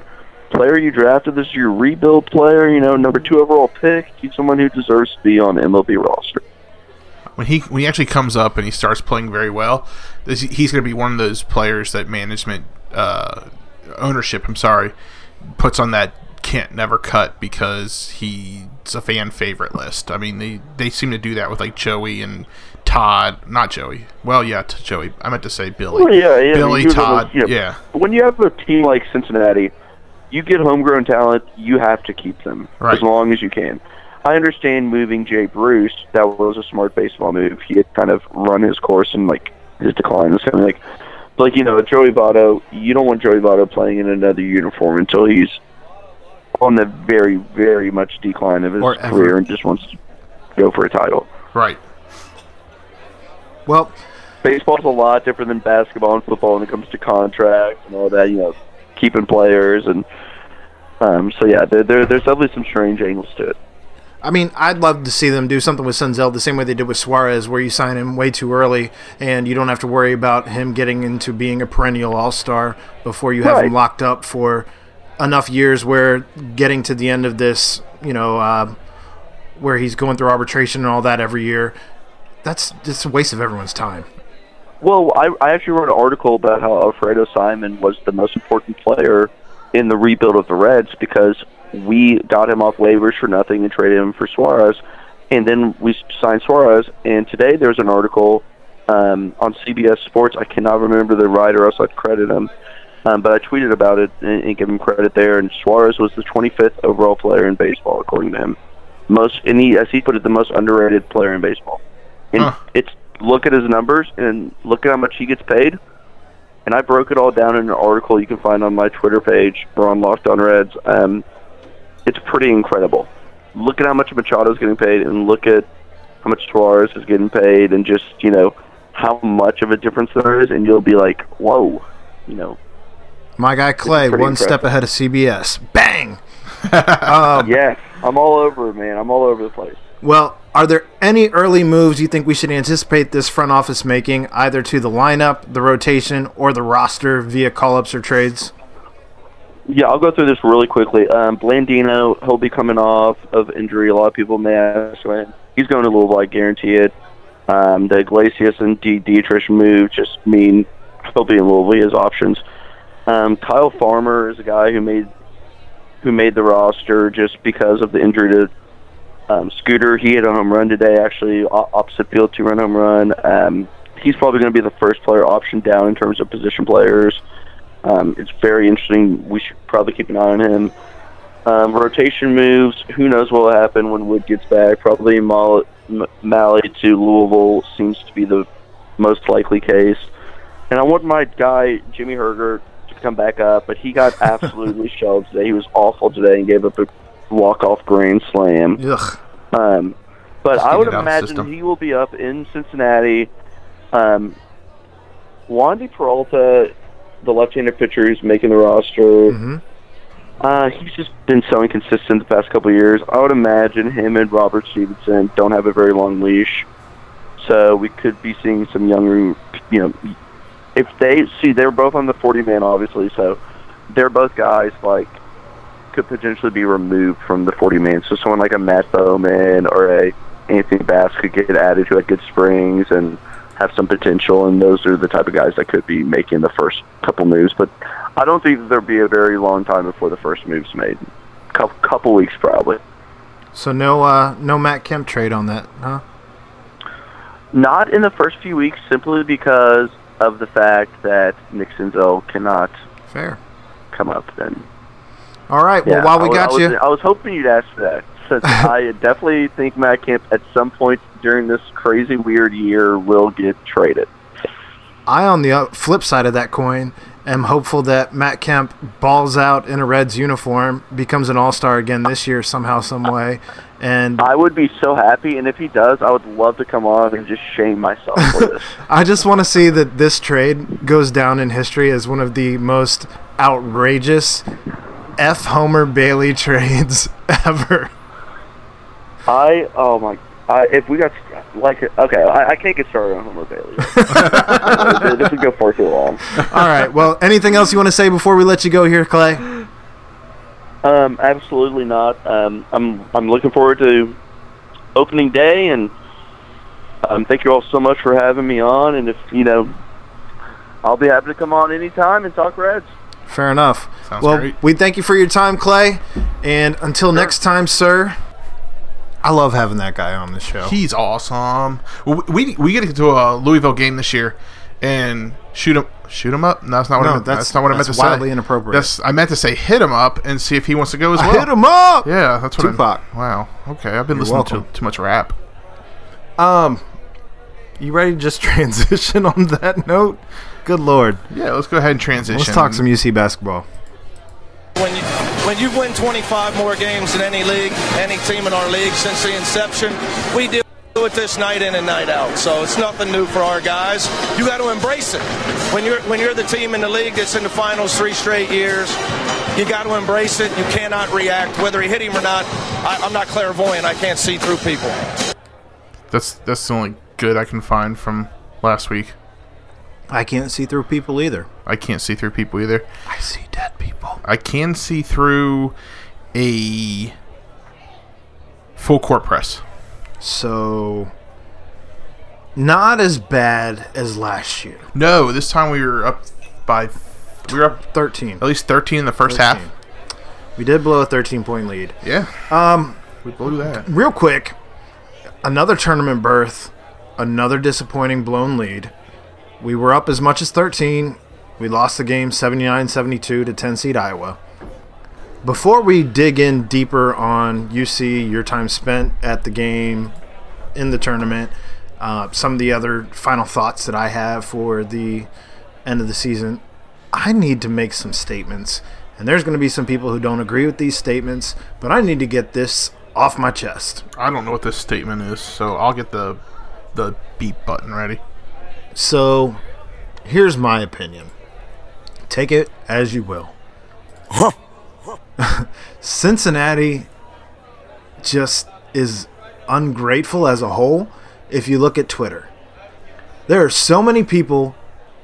player you drafted. This is your rebuild player, you know, number 2 overall pick. He's someone who deserves to be on the MLB roster. When he actually comes up and he starts playing very well, he's going to be one of those players that ownership puts on that can't never cut because he's a fan favorite list. I mean, they seem to do that with, like, Joey and Todd, not Joey. Well, yeah, Joey. I meant to say Billy. Well, yeah, Billy, Todd, you know, yeah. When you have a team like Cincinnati, you get homegrown talent, you have to keep them as long as you can. I understand moving Jay Bruce. That was a smart baseball move. He had kind of run his course and, like, his decline was kind of like, you know, Joey Votto, you don't want Joey Votto playing in another uniform until he's on the very, very much decline of his career and just wants to go for a title. Right. Well, baseball's a lot different than basketball and football when it comes to contracts and all that, you know, keeping players. And so, yeah, there's definitely some strange angles to it. I mean, I'd love to see them do something with Senzel the same way they did with Suarez, where you sign him way too early and you don't have to worry about him getting into being a perennial all-star before you have him locked up for enough years where getting to the end of this, you know, where he's going through arbitration and all that every year, that's just a waste of everyone's time. Well, I actually wrote an article about how Alfredo Simon was the most important player in the rebuild of the Reds because we got him off waivers for nothing and traded him for Suarez, and then we signed Suarez. And today there's an article on CBS Sports. I cannot remember the writer, else I'd credit him. But I tweeted about it and give him credit there. And Suarez was the 25th overall player in baseball, according to him. As he put it, the most underrated player in baseball. And it's look at his numbers and look at how much he gets paid. And I broke it all down in an article you can find on my Twitter page or on Locked On Reds. It's pretty incredible. Look at how much Machado's getting paid and look at how much Suarez is getting paid and just, you know, how much of a difference there is, and you'll be like, whoa, you know. My guy Clay, one step ahead of CBS. Bang! Yeah, I'm all over it, man. I'm all over the place. Well, are there any early moves you think we should anticipate this front office making, either to the lineup, the rotation, or the roster via call-ups or trades? Yeah, I'll go through this really quickly. Blandino, he'll be coming off of injury. A lot of people may ask when he's going to Louisville, I guarantee it. The Iglesias and Dietrich move just mean he'll be in Louisville as options. Kyle Farmer is a guy who made the roster just because of the injury to Scooter. He hit a home run today, actually, opposite field, 2-run home run. He's probably going to be the first player optioned down in terms of position players. It's very interesting. We should probably keep an eye on him. Rotation moves, who knows what will happen when Wood gets back. Probably Malley to Louisville seems to be the most likely case. And I want my guy, Jimmy Herger, to come back up, but he got absolutely shelled today. He was awful today and gave up a walk-off grand slam. Ugh. But I would imagine he will be up in Cincinnati. Wandy Peralta, the left-handed pitcher who's making the roster. Mm-hmm. He's just been so inconsistent the past couple of years. I would imagine him and Robert Stephenson don't have a very long leash. So we could be seeing some younger, you know, if they see they're both on the 40-man, obviously, so they're both guys, like, could potentially be removed from the 40-man. So someone like a Matt Bowman or a Anthony Bass could get added who had good springs and have some potential, and those are the type of guys that could be making the first couple moves. But I don't think there'll be a very long time before the first move's made. Couple weeks, probably. So no Matt Kemp trade on that, huh? Not in the first few weeks, simply because of the fact that Nick Senzel cannot come up then. All right, well, yeah, while we got you... I was hoping you'd ask for that, since I definitely think Matt Kemp at some point during this crazy, weird year will get traded. I, on the flip side of that coin, am hopeful that Matt Kemp balls out in a Reds uniform, becomes an all-star again this year somehow, some way. And I would be so happy, and if he does, I would love to come on and just shame myself for this. I just want to see that this trade goes down in history as one of the most outrageous F. Homer Bailey trades ever. If we got, like, okay, I can't get started on Homer Bailey. This would go far too long. All right, well, anything else you want to say before we let you go here, Clay? Absolutely not. I'm looking forward to opening day, and thank you all so much for having me on, and if, you know, I'll be happy to come on anytime and talk Reds. Fair enough. Sounds great. Well, we thank you for your time, Clay. And until next time, sir, I love having that guy on the show. He's awesome. We get to do a Louisville game this year and shoot him up. No, that's not what I meant to say. That's wildly inappropriate. I meant to say hit him up and see if he wants to go as well. Hit him up! Yeah, that's what Tupac. Wow. Okay, I've been listening to too much rap. You ready to just transition on that note? Good Lord. Yeah, let's go ahead and transition. Let's talk some UC basketball. When you win 25 more games than any league, any team in our league since the inception, we do do it this night in and night out. So it's nothing new for our guys. You got to embrace it. When you're the team in the league that's in the finals 3 straight years, you got to embrace it. You cannot react. Whether he hit him or not, I'm not clairvoyant. I can't see through people. That's the only good I can find from last week. I can't see through people either. I can't see through people either. I see dead people. I can see through a full court press. So, not as bad as last year. No, this time we were up by 13. At least 13 in the first half. We did blow a 13-point lead. Yeah. We blew that. Real quick, another tournament berth, another disappointing blown lead. We were up as much as 13. We lost the game 79-72 to 10-seed Iowa. Before we dig in deeper on UC, your time spent at the game, in the tournament, some of the other final thoughts that I have for the end of the season, I need to make some statements. And there's going to be some people who don't agree with these statements, but I need to get this off my chest. I don't know what this statement is, so I'll get the beep button ready. So, here's my opinion. Take it as you will. Cincinnati just is ungrateful as a whole. If you look at Twitter, there are so many people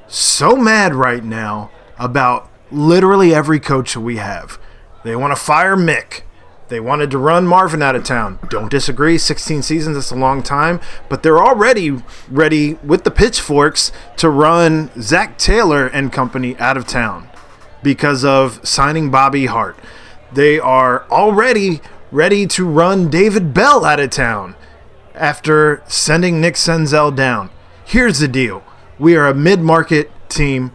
so mad right now about literally every coach that we have. They want to fire Mick. They wanted to run Marvin out of town. Don't disagree. 16 seasons, that's a long time. But they're already ready with the pitchforks to run Zach Taylor and company out of town because of signing Bobby Hart. They are already ready to run David Bell out of town after sending Nick Senzel down. Here's the deal. We are a mid-market team,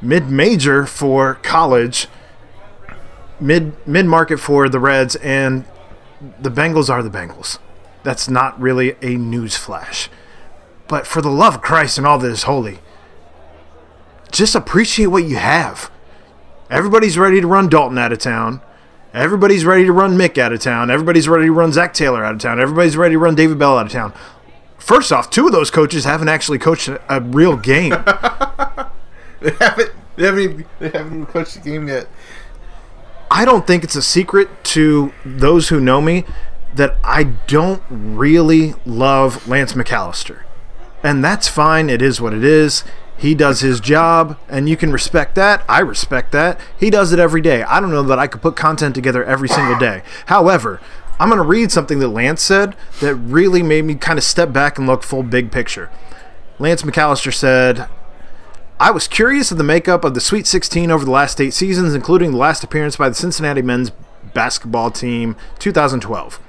mid-major for college, mid-market for the Reds, and the Bengals are the Bengals. That's not really a news flash. But for the love of Christ and all that is holy, just appreciate what you have. Everybody's ready to run Dalton out of town. Everybody's ready to run Mick out of town. Everybody's ready to run Zach Taylor out of town. Everybody's ready to run David Bell out of town. First off, 2 of those coaches haven't actually coached a real game. They haven't coached a game yet. I don't think it's a secret to those who know me that I don't really love Lance McAllister. And that's fine. It is what it is. He does his job, and you can respect that. I respect that. He does it every day. I don't know that I could put content together every single day. However, I'm going to read something that Lance said that really made me kind of step back and look full big picture. Lance McAllister said, I was curious of the makeup of the Sweet 16 over the last 8 seasons, including the last appearance by the Cincinnati men's basketball team, 2012.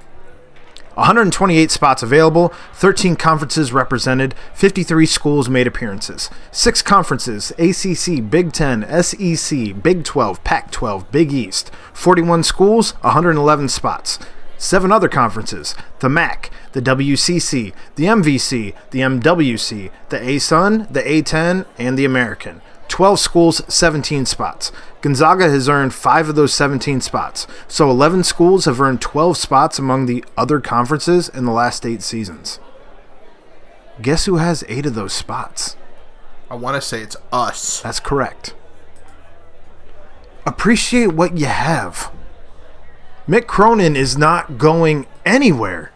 128 spots available, 13 conferences represented, 53 schools made appearances. 6 conferences, ACC, Big Ten, SEC, Big 12, Pac-12, Big East. 41 schools, 111 spots. 7 other conferences, the MAC, the WCC, the MVC, the MWC, the ASUN, the A10, and the American. 12 schools, 17 spots. Gonzaga has earned 5 of those 17 spots, so 11 schools have earned 12 spots among the other conferences in the last 8 seasons. Guess who has 8 of those spots? I want to say it's us. That's correct. Appreciate what you have. Mick Cronin is not going anywhere.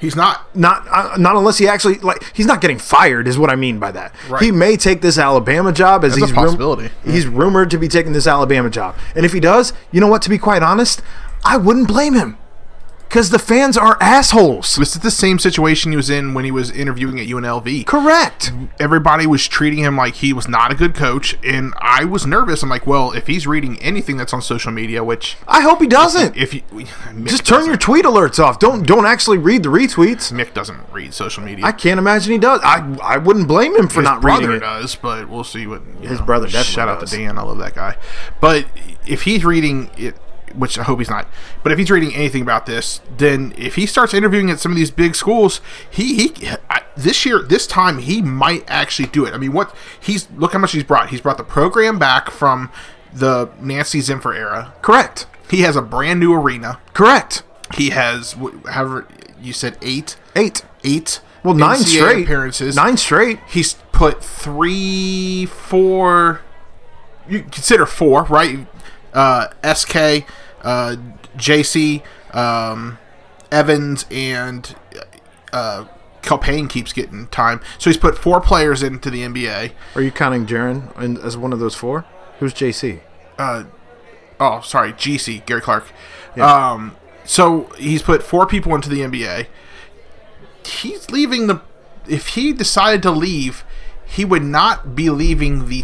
He's not. Not unless he actually, he's not getting fired is what I mean by that. Right. He may take this Alabama job as that's a possibility. He's rumored to be taking this Alabama job. And if he does, you know what, to be quite honest, I wouldn't blame him because the fans are assholes. This is the same situation he was in when he was interviewing at UNLV. Correct. Everybody was treating him like he was not a good coach, and I was nervous. I'm like, well, if he's reading anything that's on social media, which I hope he doesn't. Just turn your tweet alerts off. Don't actually read the retweets. Mick doesn't read social media. I can't imagine he does. I wouldn't blame him for not reading it. His brother does, but we'll see what his brother does. Shout out to Dan. I love that guy. But if he's reading it, which I hope he's not, but if he's reading anything about this, then if he starts interviewing at some of these big schools, this time he might actually do it. I mean, look how much he's brought. He's brought the program back from the Nancy Zimfer era. Correct. He has a brand new arena. Correct. He has, however, you said eight. Well, nine NCAA straight appearances. Nine straight. He's put four. You consider four, right? SK, JC, Evans, and Kilpain keeps getting time. So he's put four players into the NBA. Are you counting Jaren as one of those four? Who's JC? GC, Gary Clark. Yeah. So he's put four people into the NBA. He's leaving the. If he decided to leave, he would not be leaving the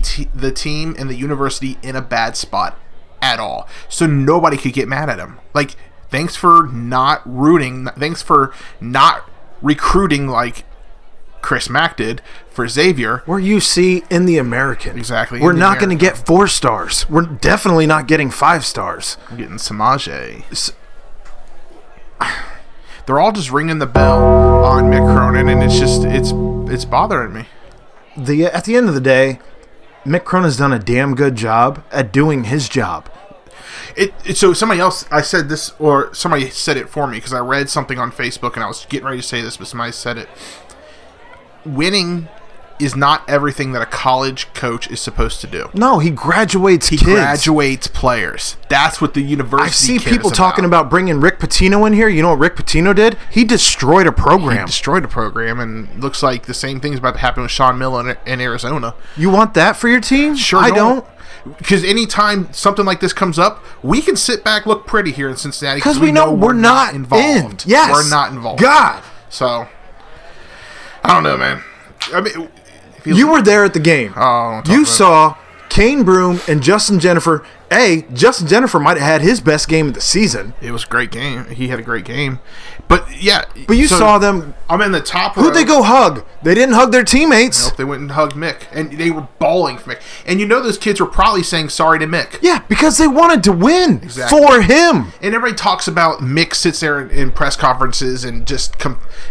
team and the university in a bad spot at all. So nobody could get mad at him. Like, thanks for not rooting. Thanks for not recruiting like Chris Mack did for Xavier. We're UC in the American. Exactly. We're not going to get 4 stars. We're definitely not getting 5 stars. I'm getting Samaje. They're all just ringing the bell on Mick Cronin, and it's just it's bothering me. At the end of the day, Mick Cronin's done a damn good job at doing his job. So somebody else, I said this, or somebody said it for me, because I read something on Facebook, and I was getting ready to say this, but somebody said it. Winning is not everything that a college coach is supposed to do. No, he graduates kids. He graduates players. That's what the university cares about. I see people talking about bringing Rick Pitino in here. You know what Rick Pitino did? He destroyed a program. And looks like the same thing's about to happen with Sean Miller in Arizona. You want that for your team? Sure. I don't. Because anytime something like this comes up, we can sit back, look pretty here in Cincinnati. Because we know we're not involved. Yes. We're not involved. God. So, I don't know, man. I mean... You were there at the game. Oh, you saw Cane Broome and Justin Jennifer. Justin Jennifer might have had his best game of the season. It was a great game. He had a great game. But, yeah. But you saw them. I'm in the top row. Who'd they go hug? They didn't hug their teammates. Nope, they went and hugged Mick. And they were bawling for Mick. And you know those kids were probably saying sorry to Mick. Yeah, because they wanted to win for him. And everybody talks about Mick sits there in press conferences and just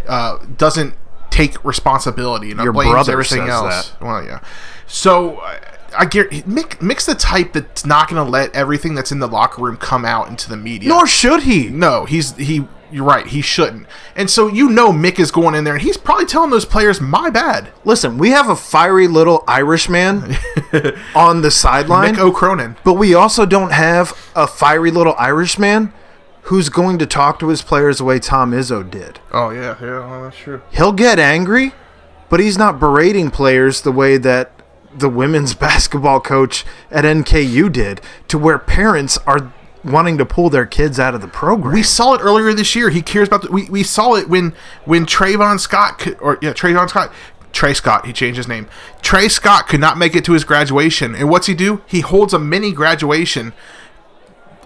doesn't take responsibility, and blames everything else. That. Well, yeah. So I get Mick's the type that's not going to let everything that's in the locker room come out into the media. Nor should he. No, he. You're right. He shouldn't. And so Mick is going in there, and he's probably telling those players, "My bad." Listen, we have a fiery little Irishman on the sideline, Mick O'Cronin, but we also don't have a fiery little Irishman who's going to talk to his players the way Tom Izzo did. Oh, yeah, that's true. He'll get angry, but he's not berating players the way that the women's basketball coach at NKU did, to where parents are wanting to pull their kids out of the program. We saw it earlier this year. He cares about we saw it when Tre Scott, he changed his name. Tre Scott could not make it to his graduation. And what's he do? He holds a mini graduation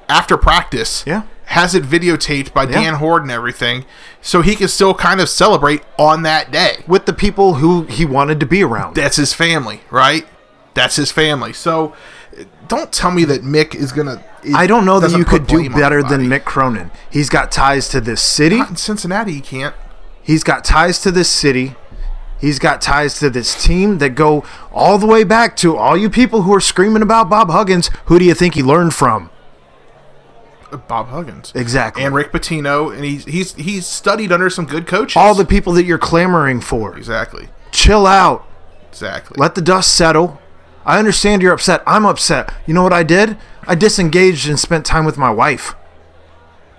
after practice. Yeah. Has it videotaped by Dan Horde and everything, so he can still kind of celebrate on that day with the people who he wanted to be around. That's his family, right? That's his family. So don't tell me that Mick is going to... I don't know that you could do better than Mick Cronin. He's got ties to this city. Not in Cincinnati, he can't. He's got ties to this city. He's got ties to this team that go all the way back to all you people who are screaming about Bob Huggins. Who do you think he learned from? Bob Huggins, exactly, and Rick Pitino, and he's studied under some good coaches. All the people that you're clamoring for, exactly. Chill out, exactly. Let the dust settle. I understand you're upset. I'm upset. You know what I did? I disengaged and spent time with my wife.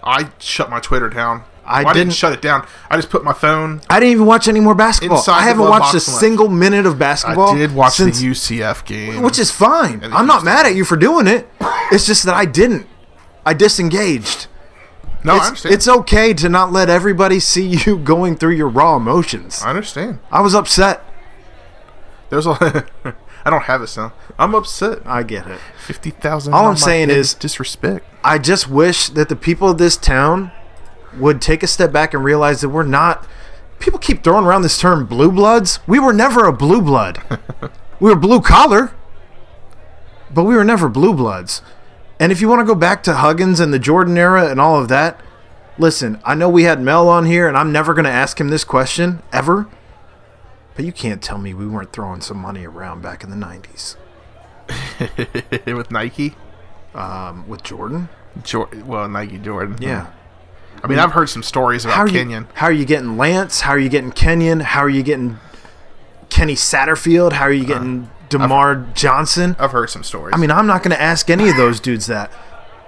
I shut my Twitter down. I didn't shut it down. I just put my phone. I didn't even watch any more basketball. I haven't watched a single minute of basketball. I did watch the UCF game, which is fine. I'm not mad at you for doing it. It's just that I didn't. I disengaged. No, I understand. It's okay to not let everybody see you going through your raw emotions. I understand. I was upset. I don't have it, son. I'm upset. I get it. 50,000. All I'm saying is disrespect. I just wish that the people of this town would take a step back and realize that we're not. People keep throwing around this term blue bloods. We were never a blue blood. We were blue collar, but we were never blue bloods. And if you want to go back to Huggins and the Jordan era and all of that, listen, I know we had Mel on here, and I'm never going to ask him this question, ever. But you can't tell me we weren't throwing some money around back in the 90s. With Nike? With Jordan? Nike Jordan. Yeah. I mean, I've heard some stories about Kenyon. How are you getting Lance? How are you getting Kenyon? How are you getting Kenny Satterfield? How are you getting DeMar Johnson? I've heard some stories. I mean, I'm not going to ask any of those dudes that.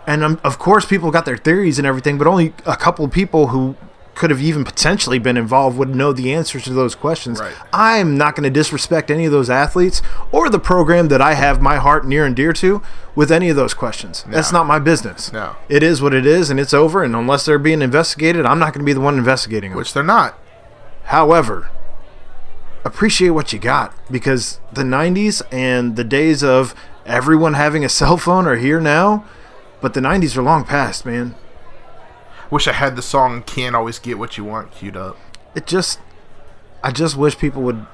And, of course, people got their theories and everything, but only a couple of people who could have even potentially been involved would know the answers to those questions. Right. I'm not going to disrespect any of those athletes or the program that I have my heart near and dear to with any of those questions. No. That's not my business. No. It is what it is, and it's over, and unless they're being investigated, I'm not going to be the one investigating them. Which they're not. However, appreciate what you got, because the 90s and the days of everyone having a cell phone are here now, but the 90s are long past, man. Wish I had the song "Can't Always Get What You Want" queued up. I just wish people would.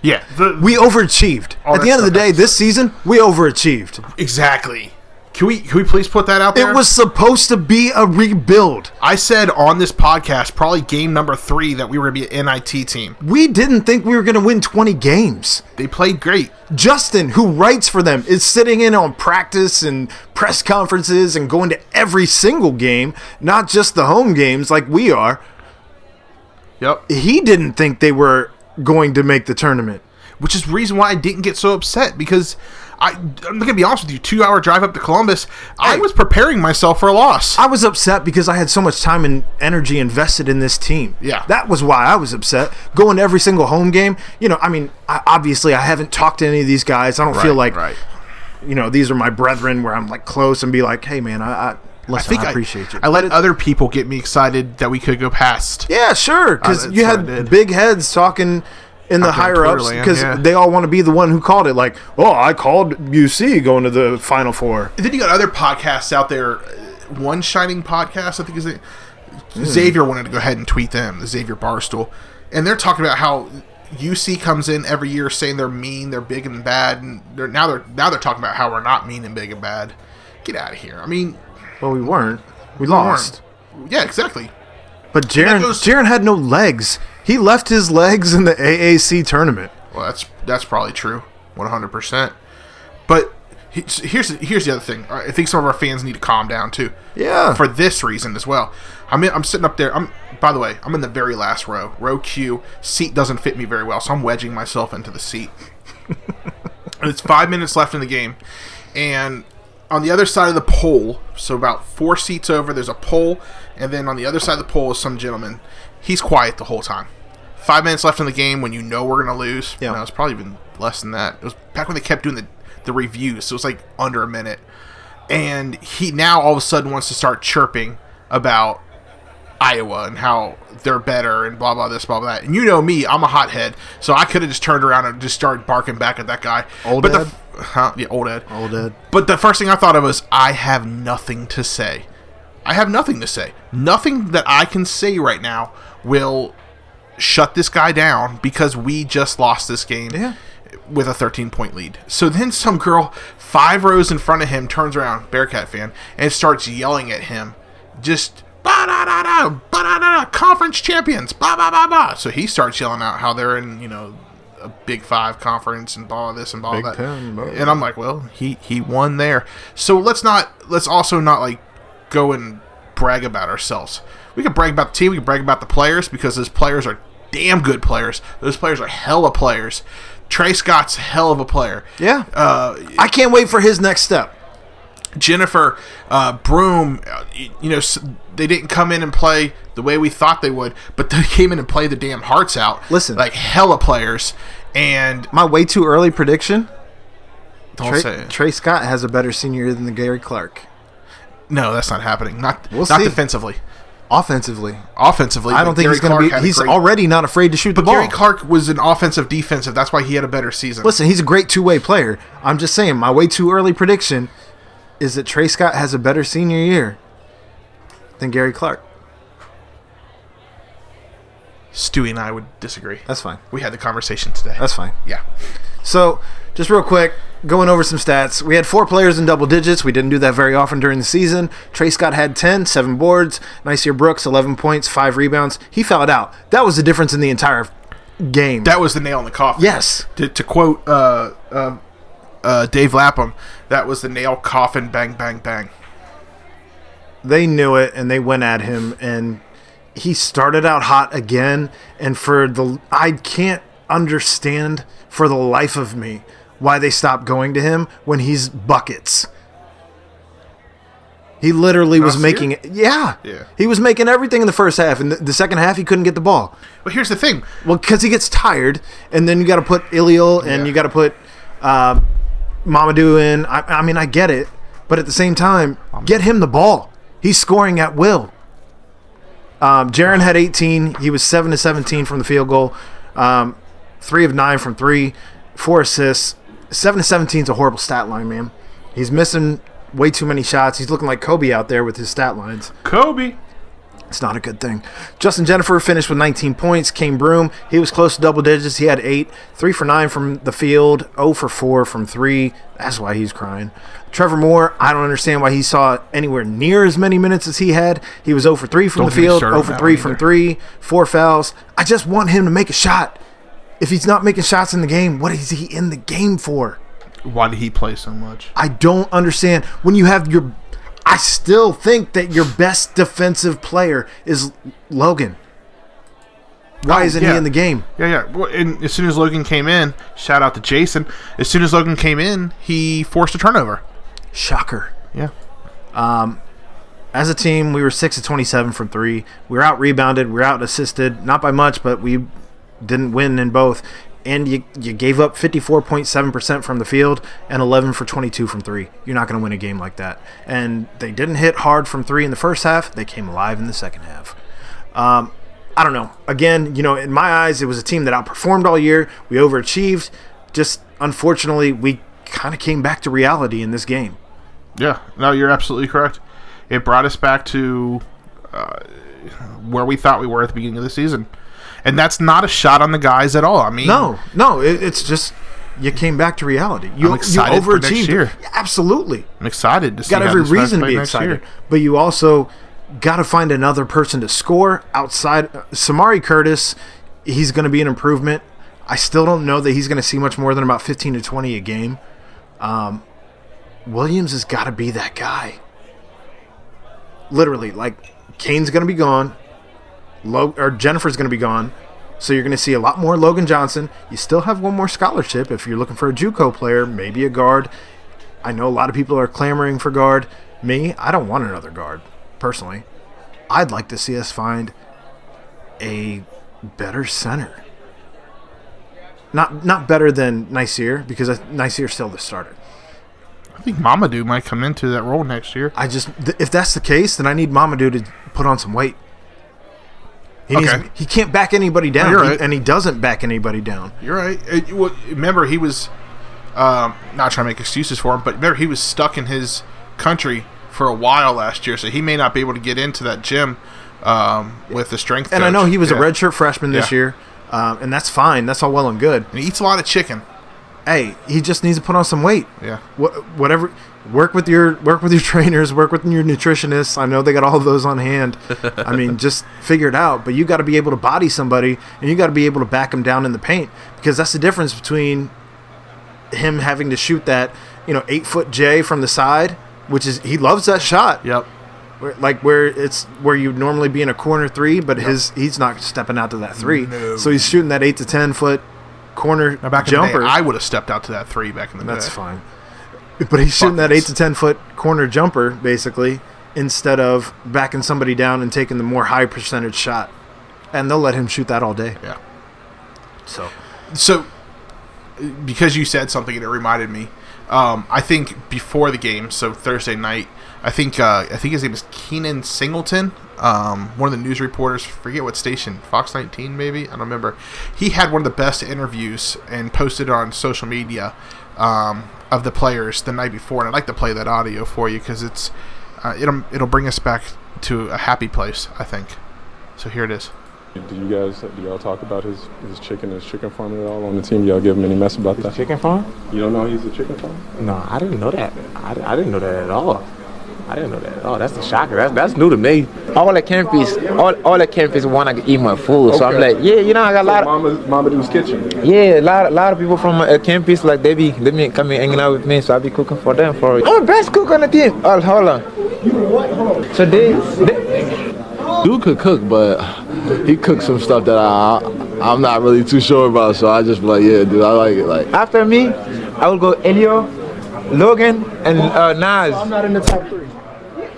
Yeah, we overachieved. At the end of the day, this season we overachieved. Exactly. Can we please put that out there? It was supposed to be a rebuild. I said on this podcast, probably game number 3, that we were going to be an NIT team. We didn't think we were going to win 20 games. They played great. Justin, who writes for them, is sitting in on practice and press conferences and going to every single game, not just the home games like we are. Yep. He didn't think they were going to make the tournament. Which is the reason why I didn't get so upset, because I'm going to be honest with you, 2-hour drive up to Columbus, I was preparing myself for a loss. I was upset because I had so much time and energy invested in this team. Yeah. That was why I was upset. Going to every single home game, you know, I mean, obviously I haven't talked to any of these guys. I don't feel like, you know, these are my brethren where I'm like close and be like, hey, man, I appreciate you. I let other people get me excited that we could go past. Yeah, sure, because you had big heads talking in the higher-ups, because they all want to be the one who called it. Like, oh, I called UC going to the Final Four. And then you got other podcasts out there. One Shining Podcast, I think is it. Xavier wanted to go ahead and tweet them, the Xavier Barstool. And they're talking about how UC comes in every year saying they're mean, they're big and bad. And now they're talking about how we're not mean and big and bad. Get out of here. I mean. Well, we weren't. We lost. Yeah, exactly. But Jaren had no legs. He left his legs in the AAC tournament. Well, that's probably true, 100%. But here's the other thing. I think some of our fans need to calm down too. Yeah. For this reason as well. I'm sitting up there. By the way, I'm in the very last row, row Q. Seat doesn't fit me very well, so I'm wedging myself into the seat. And it's 5 minutes left in the game, and on the other side of the pole, so about 4 seats over, there's a pole, and then on the other side of the pole is some gentleman. He's quiet the whole time. 5 minutes left in the game when you know we're going to lose. Yeah. No, it's probably even less than that. It was back when they kept doing the reviews, so it was like under a minute. And he now all of a sudden wants to start chirping about Iowa and how they're better and blah, blah, this, blah, blah, that. And you know me, I'm a hothead, so I could have just turned around and just started barking back at that guy. Old Ed. But the first thing I thought of was, I have nothing to say. I have nothing to say. Nothing that I can say right now will shut this guy down, because we just lost this game with a 13-point lead. So then some girl 5 rows in front of him turns around, Bearcat fan, and starts yelling at him. Just, ba-da-da-da, ba-da-da-da, conference champions, ba-ba-ba-ba. So he starts yelling out how they're in, you know, a Big Five conference and all this and all that. 10, bro. And I'm like, well, he won there. So let's also not like go and brag about ourselves. We can brag about the team. We can brag about the players, because those players are damn good players. Those players are hella players. Tre Scott's hell of a player. Yeah. I can't wait for his next step. Jennifer Broome, you know, they didn't come in and play the way we thought they would, but they came in and played the damn hearts out. Listen. Like hella players. And my way too early prediction? Don't say it. Tre Scott has a better senior year than the Gary Clark. No, that's not happening. Not defensively. Offensively. I don't think he's going to be. He's already not afraid to shoot the ball. But Gary Clark was an offensive defensive. That's why he had a better season. Listen, he's a great two-way player. I'm just saying, my way too early prediction is that Tre Scott has a better senior year than Gary Clark. Stewie and I would disagree. That's fine. We had the conversation today. That's fine. Yeah. So, just real quick, going over some stats. We had 4 players in double digits. We didn't do that very often during the season. Tre Scott had 10, 7 boards. Nyseer Brooks, 11 points, 5 rebounds. He fouled out. That was the difference in the entire game. That was the nail in the coffin. Yes. To quote Dave Lapham, that was the nail, coffin, bang, bang, bang. they knew it, and they went at him, and he started out hot again. And I can't understand for the life of me why they stopped going to him when he's buckets. He literally was making it. Yeah. He was making everything in the first half. And the second half, he couldn't get the ball. Well, here's the thing. Well, because he gets tired, and then you got to put Ileal and you got to put Mamadou in. I mean, I get it. But at the same time, get him the ball. He's scoring at will. Jaren had 18. He was 7-17 from the field goal. 3 of 9 from 3. 4 assists. 7-17 is a horrible stat line, man. He's missing way too many shots. He's looking like Kobe out there with his stat lines. Kobe. It's not a good thing. Justin Jennifer finished with 19 points. Cane Broome, he was close to double digits. He had 8. 3 for 9 from the field. 0 for 4 from 3. That's why he's crying. Trevor Moore, I don't understand why he saw anywhere near as many minutes as he had. He was 0 for 3 from the field. 0 for 3 from 3. 4 fouls. I just want him to make a shot. If he's not making shots in the game, what is he in the game for? Why did he play so much? I don't understand. When you have your... I still think that your best defensive player is Logan. Why isn't he in the game? Yeah. Well, and as soon as Logan came in, shout out to Jason. As soon as Logan came in, he forced a turnover. Shocker. Yeah. As a team, we were 6-27 from 3. We were out-rebounded. We were out-assisted. Not by much, but we didn't win in both. And you gave up 54.7% from the field and 11 for 22 from 3. You're not going to win a game like that. And they didn't hit hard from 3 in the first half. They came alive in the second half. I don't know. Again, in my eyes, it was a team that outperformed all year. We overachieved. Just, unfortunately, we kind of came back to reality in this game. Yeah. No, you're absolutely correct. It brought us back to where we thought we were at the beginning of the season. And that's not a shot on the guys at all. I mean, no. It's just you came back to reality. I'm excited you overachieved for next year. Absolutely, I'm excited to see. Got every reason to be excited, but you also got to find another person to score outside Samari Curtis. He's going to be an improvement. I still don't know that he's going to see much more than about 15 to 20 a game. Williams has got to be that guy. Literally, Kane's going to be gone. Jennifer's going to be gone, so you're going to see a lot more Logan Johnson. You still have one more scholarship if you're looking for a JUCO player, maybe a guard. I know a lot of people are clamoring for guard. Me, I don't want another guard, personally. I'd like to see us find a better center. Not better than Nasir, because Nasir's still the starter. I think Mamadou might come into that role next year. If that's the case, then I need Mamadou to put on some weight. He can't back anybody down, and he doesn't back anybody down. You're right. Remember, he was not trying to make excuses for him, but remember, he was stuck in his country for a while last year, so he may not be able to get into that gym with the strength coach. I know he was a redshirt freshman this year, and that's fine. That's all well and good. And he eats a lot of chicken. Hey, he just needs to put on some weight. Yeah. Whatever. Work with your trainers. Work with your nutritionists. I know they got all of those on hand. I mean, just figure it out. But you got to be able to body somebody, and you got to be able to back them down in the paint, because that's the difference between him having to shoot that 8-foot J from the side, which is he loves that shot. Yep. Where you'd normally be in a corner three, but he's not stepping out to that three. No. So he's shooting that 8 to 10 foot. Corner back jumper. I would have stepped out to that three back in the day. That's fine. But he's shooting that 8 to 10 foot corner jumper, basically, instead of backing somebody down and taking the more high percentage shot. And they'll let him shoot that all day. Yeah. So because you said something and it reminded me, I think before the game, so Thursday night, I think his name is Keenan Singleton, one of the news reporters, forget what station, Fox 19 maybe, I don't remember. He had one of the best interviews and posted on social media of the players the night before, and I'd like to play that audio for you because it's it'll bring us back to a happy place, I think. So here it is. Do y'all talk about his chicken and his chicken farm at all on the team? Y'all give him any mess about that? Chicken farm? You don't know he's a chicken farm? No, I didn't know that. I didn't know that at all. That's a shocker. That's new to me. All at camp is want to eat my food. Okay. So I'm like, I got Mamadou's kitchen. Yeah, a lot of people from camp is like they be coming hanging out with me, so I be cooking for them. I'm the best cook on the team. Oh, hold on. So Dude could cook, but he cooks some stuff that I'm not really too sure about. So I just be like, yeah, dude, I like it. Like after me, I would go Elio, Logan, and Nas. I'm not in the top three.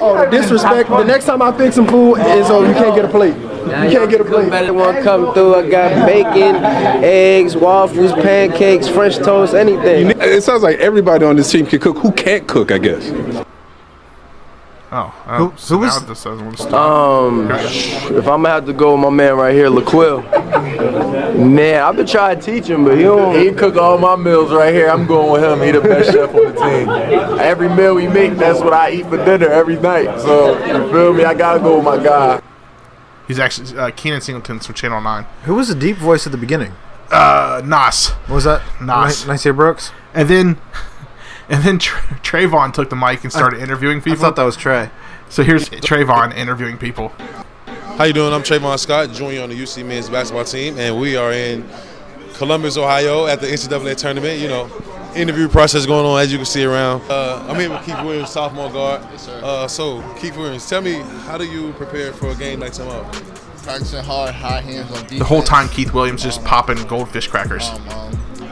Oh, disrespect. The next time I pick some food is you can't get a plate. You can't get a plate. Better one come through. I got bacon, eggs, waffles, pancakes, French toast, anything. It sounds like everybody on this team can cook. Who can't cook, I guess? Oh, who was? If I'm gonna have to go with my man right here, LaQuil. Man, I've been trying to teach him, but he cook all my meals right here. I'm going with him. He the best chef on the team. Every meal we make, that's what I eat for dinner every night. So you feel me? I gotta go with my guy. He's actually Keenan Singleton's from Channel 9. Who was the deep voice at the beginning? Nas. What was that? Nas. Nysia Brooks. And then Trayvon took the mic and started interviewing people. I thought that was Trey. So here's Trayvon interviewing people. How you doing? I'm Trayvon Scott, junior on the UC men's basketball team, and we are in Columbus, Ohio at the NCAA tournament. You know, interview process going on, as you can see around. I'm here with Keith Williams, sophomore guard. Yes, sir. So, Keith Williams, tell me, how do you prepare for a game like tomorrow? Practicing hard, high hands on defense. The whole time Keith Williams just popping goldfish crackers.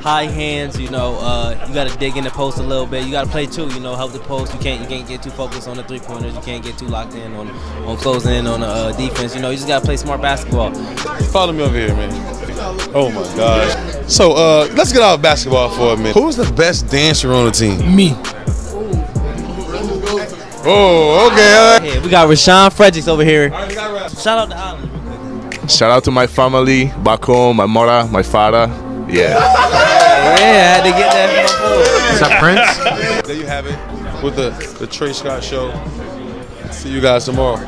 High hands, you got to dig in the post a little bit. You got to play too, help the post. You can't get too focused on the three-pointers. You can't get too locked in on closing in on the defense. You just got to play smart basketball. Follow me over here, man. Oh, my gosh. So, let's get out of basketball for a minute. Who's the best dancer on the team? Me. Oh, okay. Yeah, we got Rashawn Fredericks over here. Shout out to Island. Shout out to my family, back home, my mother, my father. Yeah. Yeah, I had to get that. Is that Prince? There you have it with the Tre Scott show. See you guys tomorrow.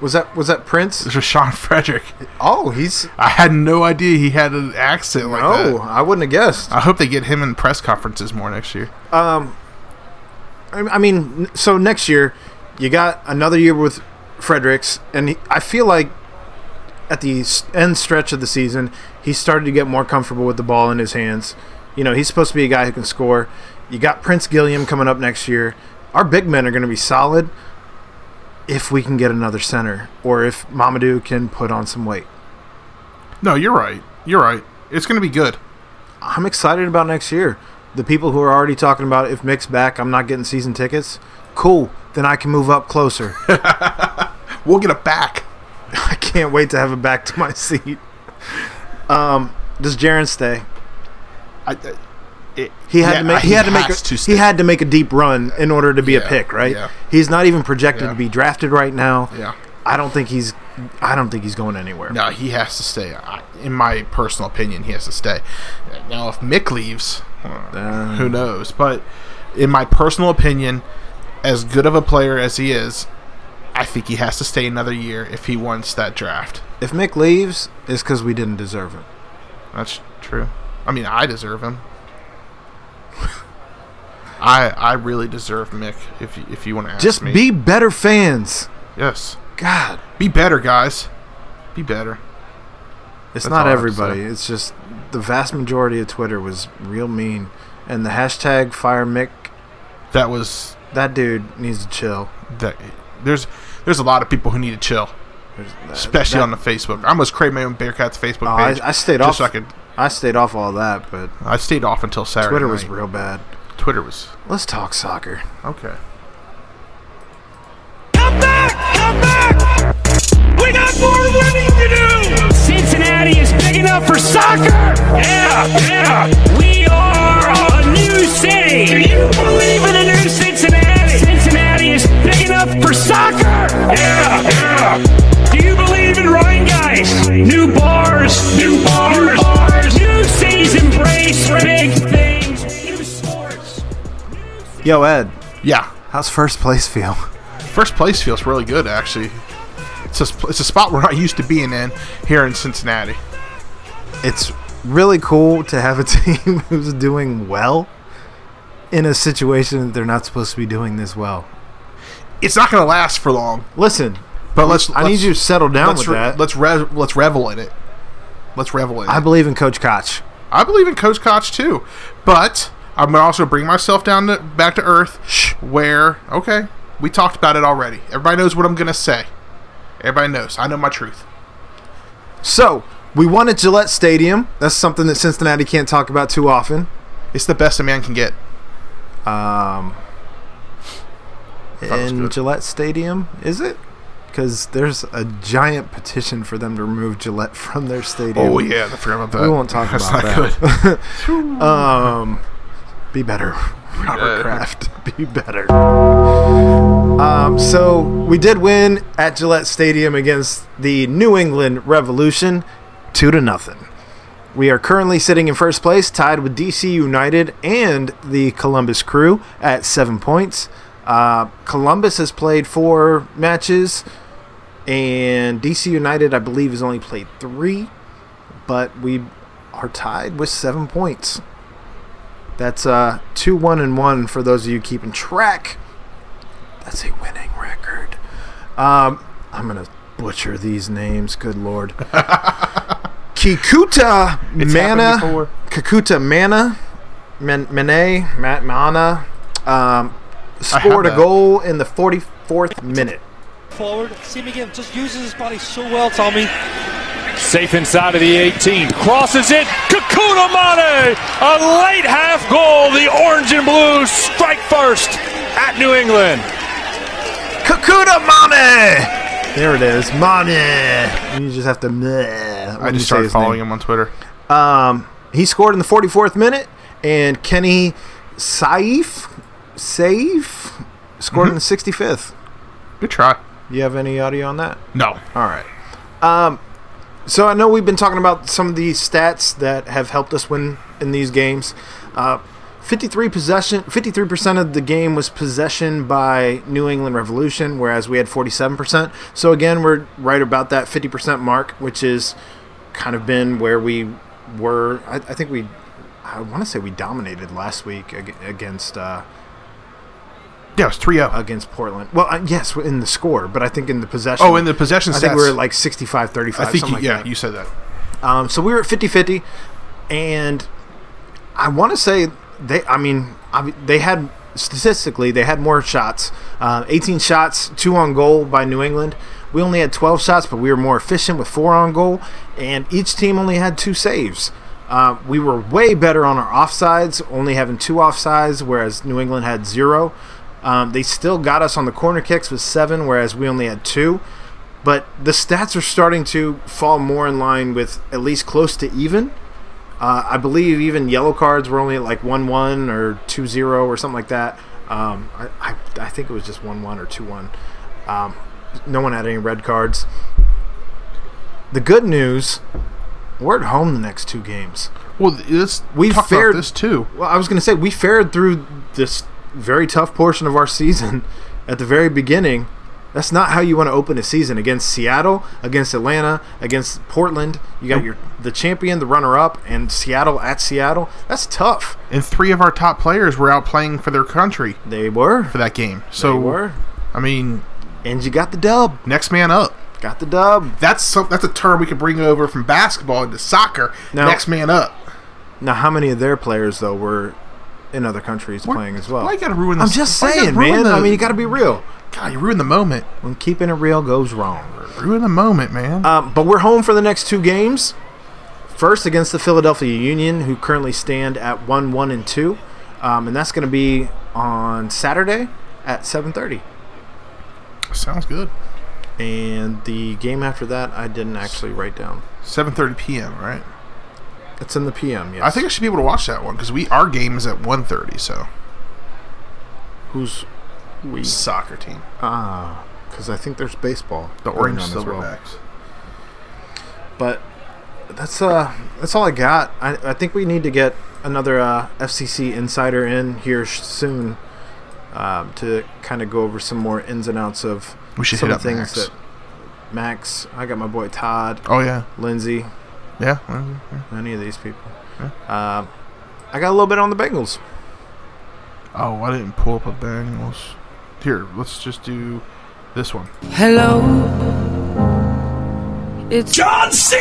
Was that Prince? This was Sean Frederick. Oh, I had no idea he had an accent like that. Oh, I wouldn't have guessed. I hope they get him in press conferences more next year. I mean, so next year you got another year with Fredericks, and I feel like at the end stretch of the season, he started to get more comfortable with the ball in his hands. He's supposed to be a guy who can score. You got Prince Gilliam coming up next year. Our big men are going to be solid if we can get another center or if Mamadou can put on some weight. No, you're right. It's going to be good. I'm excited about next year. The people who are already talking about if Mick's back, I'm not getting season tickets. Cool. Then I can move up closer. We'll get a back. I can't wait to have it back to my seat. Does Jaren stay? He had to make a deep run in order to be a pick, right? Yeah. He's not even projected to be drafted right now. Yeah. I don't think he's going anywhere. No, he has to stay. In my personal opinion, he has to stay. Now, if Mick leaves, who knows? But in my personal opinion, as good of a player as he is, I think he has to stay another year if he wants that draft. If Mick leaves, it's because we didn't deserve him. That's true. I mean, I deserve him. I really deserve Mick. If you want to ask me, just be better fans. Yes. God, be better, guys. Be better. It's That's not everybody. It's just the vast majority of Twitter was real mean, and the hashtag Fire Mick. That dude needs to chill. There's a lot of people who need to chill, especially on the Facebook. I almost created my own Bearcats Facebook page. I stayed off all that, but I stayed off until Saturday. Twitter night. Was real bad. Twitter was. Let's talk soccer. Okay. Come back! We got more winning to do. Cincinnati is big enough for soccer. Yeah. We are a new city. Do you believe in a new Cincinnati? Cincinnati is big enough for soccer. Yeah. Do you believe in Ryan Guys? New bars. New cities embrace big things. New sports. Yo, Ed. Yeah. How's first place feel? First place feels really good, actually. It's a spot we're not used to being in here in Cincinnati. It's really cool to have a team who's doing well in a situation that they're not supposed to be doing this well. It's not going to last for long. Listen, but I need you to settle down with that. Let's revel in it. I believe in Coach Koch. I believe in Coach Koch too, but I'm going to also bring myself back to earth. Shh. Where? Okay. We talked about it already. Everybody knows what I'm going to say. Everybody knows. I know my truth. So, we won at Gillette Stadium. That's something that Cincinnati can't talk about too often. It's the best a man can get. In Gillette Stadium, is it? Because there's a giant petition for them to remove Gillette from their stadium. Oh, yeah. I forgot about that. We won't talk about that. That's not good. Be better. Robert Kraft, be better. So we did win at Gillette Stadium against the New England Revolution 2-0. We are currently sitting in first place, tied with DC United and the Columbus Crew at 7 points. Columbus has played 4 matches, and DC United, I believe, has only played 3, but we are tied with 7 points. That's 2-1-1 for those of you keeping track. That's a winning record. I'm going to butcher these names. Good Lord. Kikuta Mana scored a goal in the 44th minute. Forward, see him again. Just uses his body so well, Tommy. Safe inside of the 18. Crosses it. Kikuta Mane. A late half goal. The orange and blue strike first at New England. Kikuta Mane. There it is. Mane. You just have to meh. I just started following him on Twitter. He scored in the 44th minute. And Kenny Saif scored in the 65th. Good try. You have any audio on that? No. All right. So I know we've been talking about some of these stats that have helped us win in these games. 53% of the game was possession by New England Revolution, whereas we had 47%. So again, we're right about that 50% mark, which is kind of been where we were. I want to say we dominated last week against. Yeah, it was 3-0. Against Portland. Well, yes, in the score, but I think in the possession. Oh, in the possession stats. I think we were like 65-35, I think something like that. Yeah, you said that. So we were at 50-50, and I want to say they had more shots. 18 shots, 2 on goal by New England. We only had 12 shots, but we were more efficient with 4 on goal, and each team only had 2 saves. We were way better on our offsides, only having 2 offsides, whereas New England had 0. They still got us on the corner kicks with 7, whereas we only had 2. But the stats are starting to fall more in line with at least close to even. I believe even yellow cards were only at like 1-1 or 2-0 or something like that. I think it was just 1-1 or 2-1. No one had any red cards. The good news, we're at home the next 2 games. Well, we fared this too. Well, I was going to say we fared through this very tough portion of our season at the very beginning. That's not how you want to open a season. Against Seattle, against Atlanta, against Portland. You got the champion, the runner-up, and Seattle at Seattle. That's tough. And 3 of our top players were out playing for their country. They were. For that game. So, they were. I mean. And you got the dub. Next man up. Got the dub. That's a term we can bring over from basketball into soccer. Now, next man up. Now, how many of their players, though, were in other countries playing as well? I'm just saying, man. I mean, you got to be real. God, you ruin the moment. When keeping it real goes wrong. Ruin the moment, man. But we're home for the next 2 games. First against the Philadelphia Union, who currently stand at 1-1-2. And that's going to be on Saturday at 7:30. Sounds good. And the game after that, I didn't actually write down. 7:30 p.m., right? It's in the p.m., yes. I think I should be able to watch that one, because our game is at 1:30, so. Who's we? Soccer team. Ah, because I think there's baseball. The Orange Silverbacks. Well. But that's all I got. I think we need to get another FCC insider in here soon to kind of go over some more ins and outs of some of the things that Max, I got my boy Todd. Oh, yeah. Lindsay. Yeah, any of these people. Yeah. I got a little bit on the Bengals. Oh, I didn't pull up a Bengals. Here, let's just do this one. Hello, it's John C.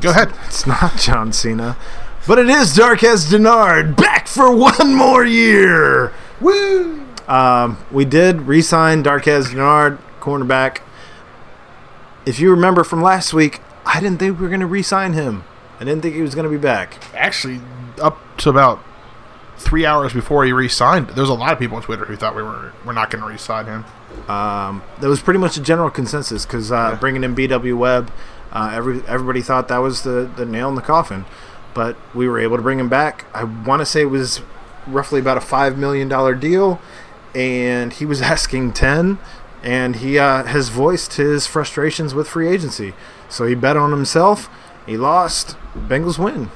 Go ahead. It's not John Cena. But it is Darquez Dennard back for one more year. Woo! We did re-sign Darquez Dennard, cornerback. If you remember from last week, I didn't think we were going to re-sign him. I didn't think he was going to be back. Actually, up to about 3 hours before he re-signed, there was a lot of people on Twitter who thought we're not going to re-sign him. There was pretty much a general consensus because bringing in B.W. Webb, everybody thought that was the nail in the coffin. But we were able to bring him back. I want to say it was roughly about a $5 million deal, and he was asking $10 million, and he has voiced his frustrations with free agency. So he bet on himself. He lost. Bengals win.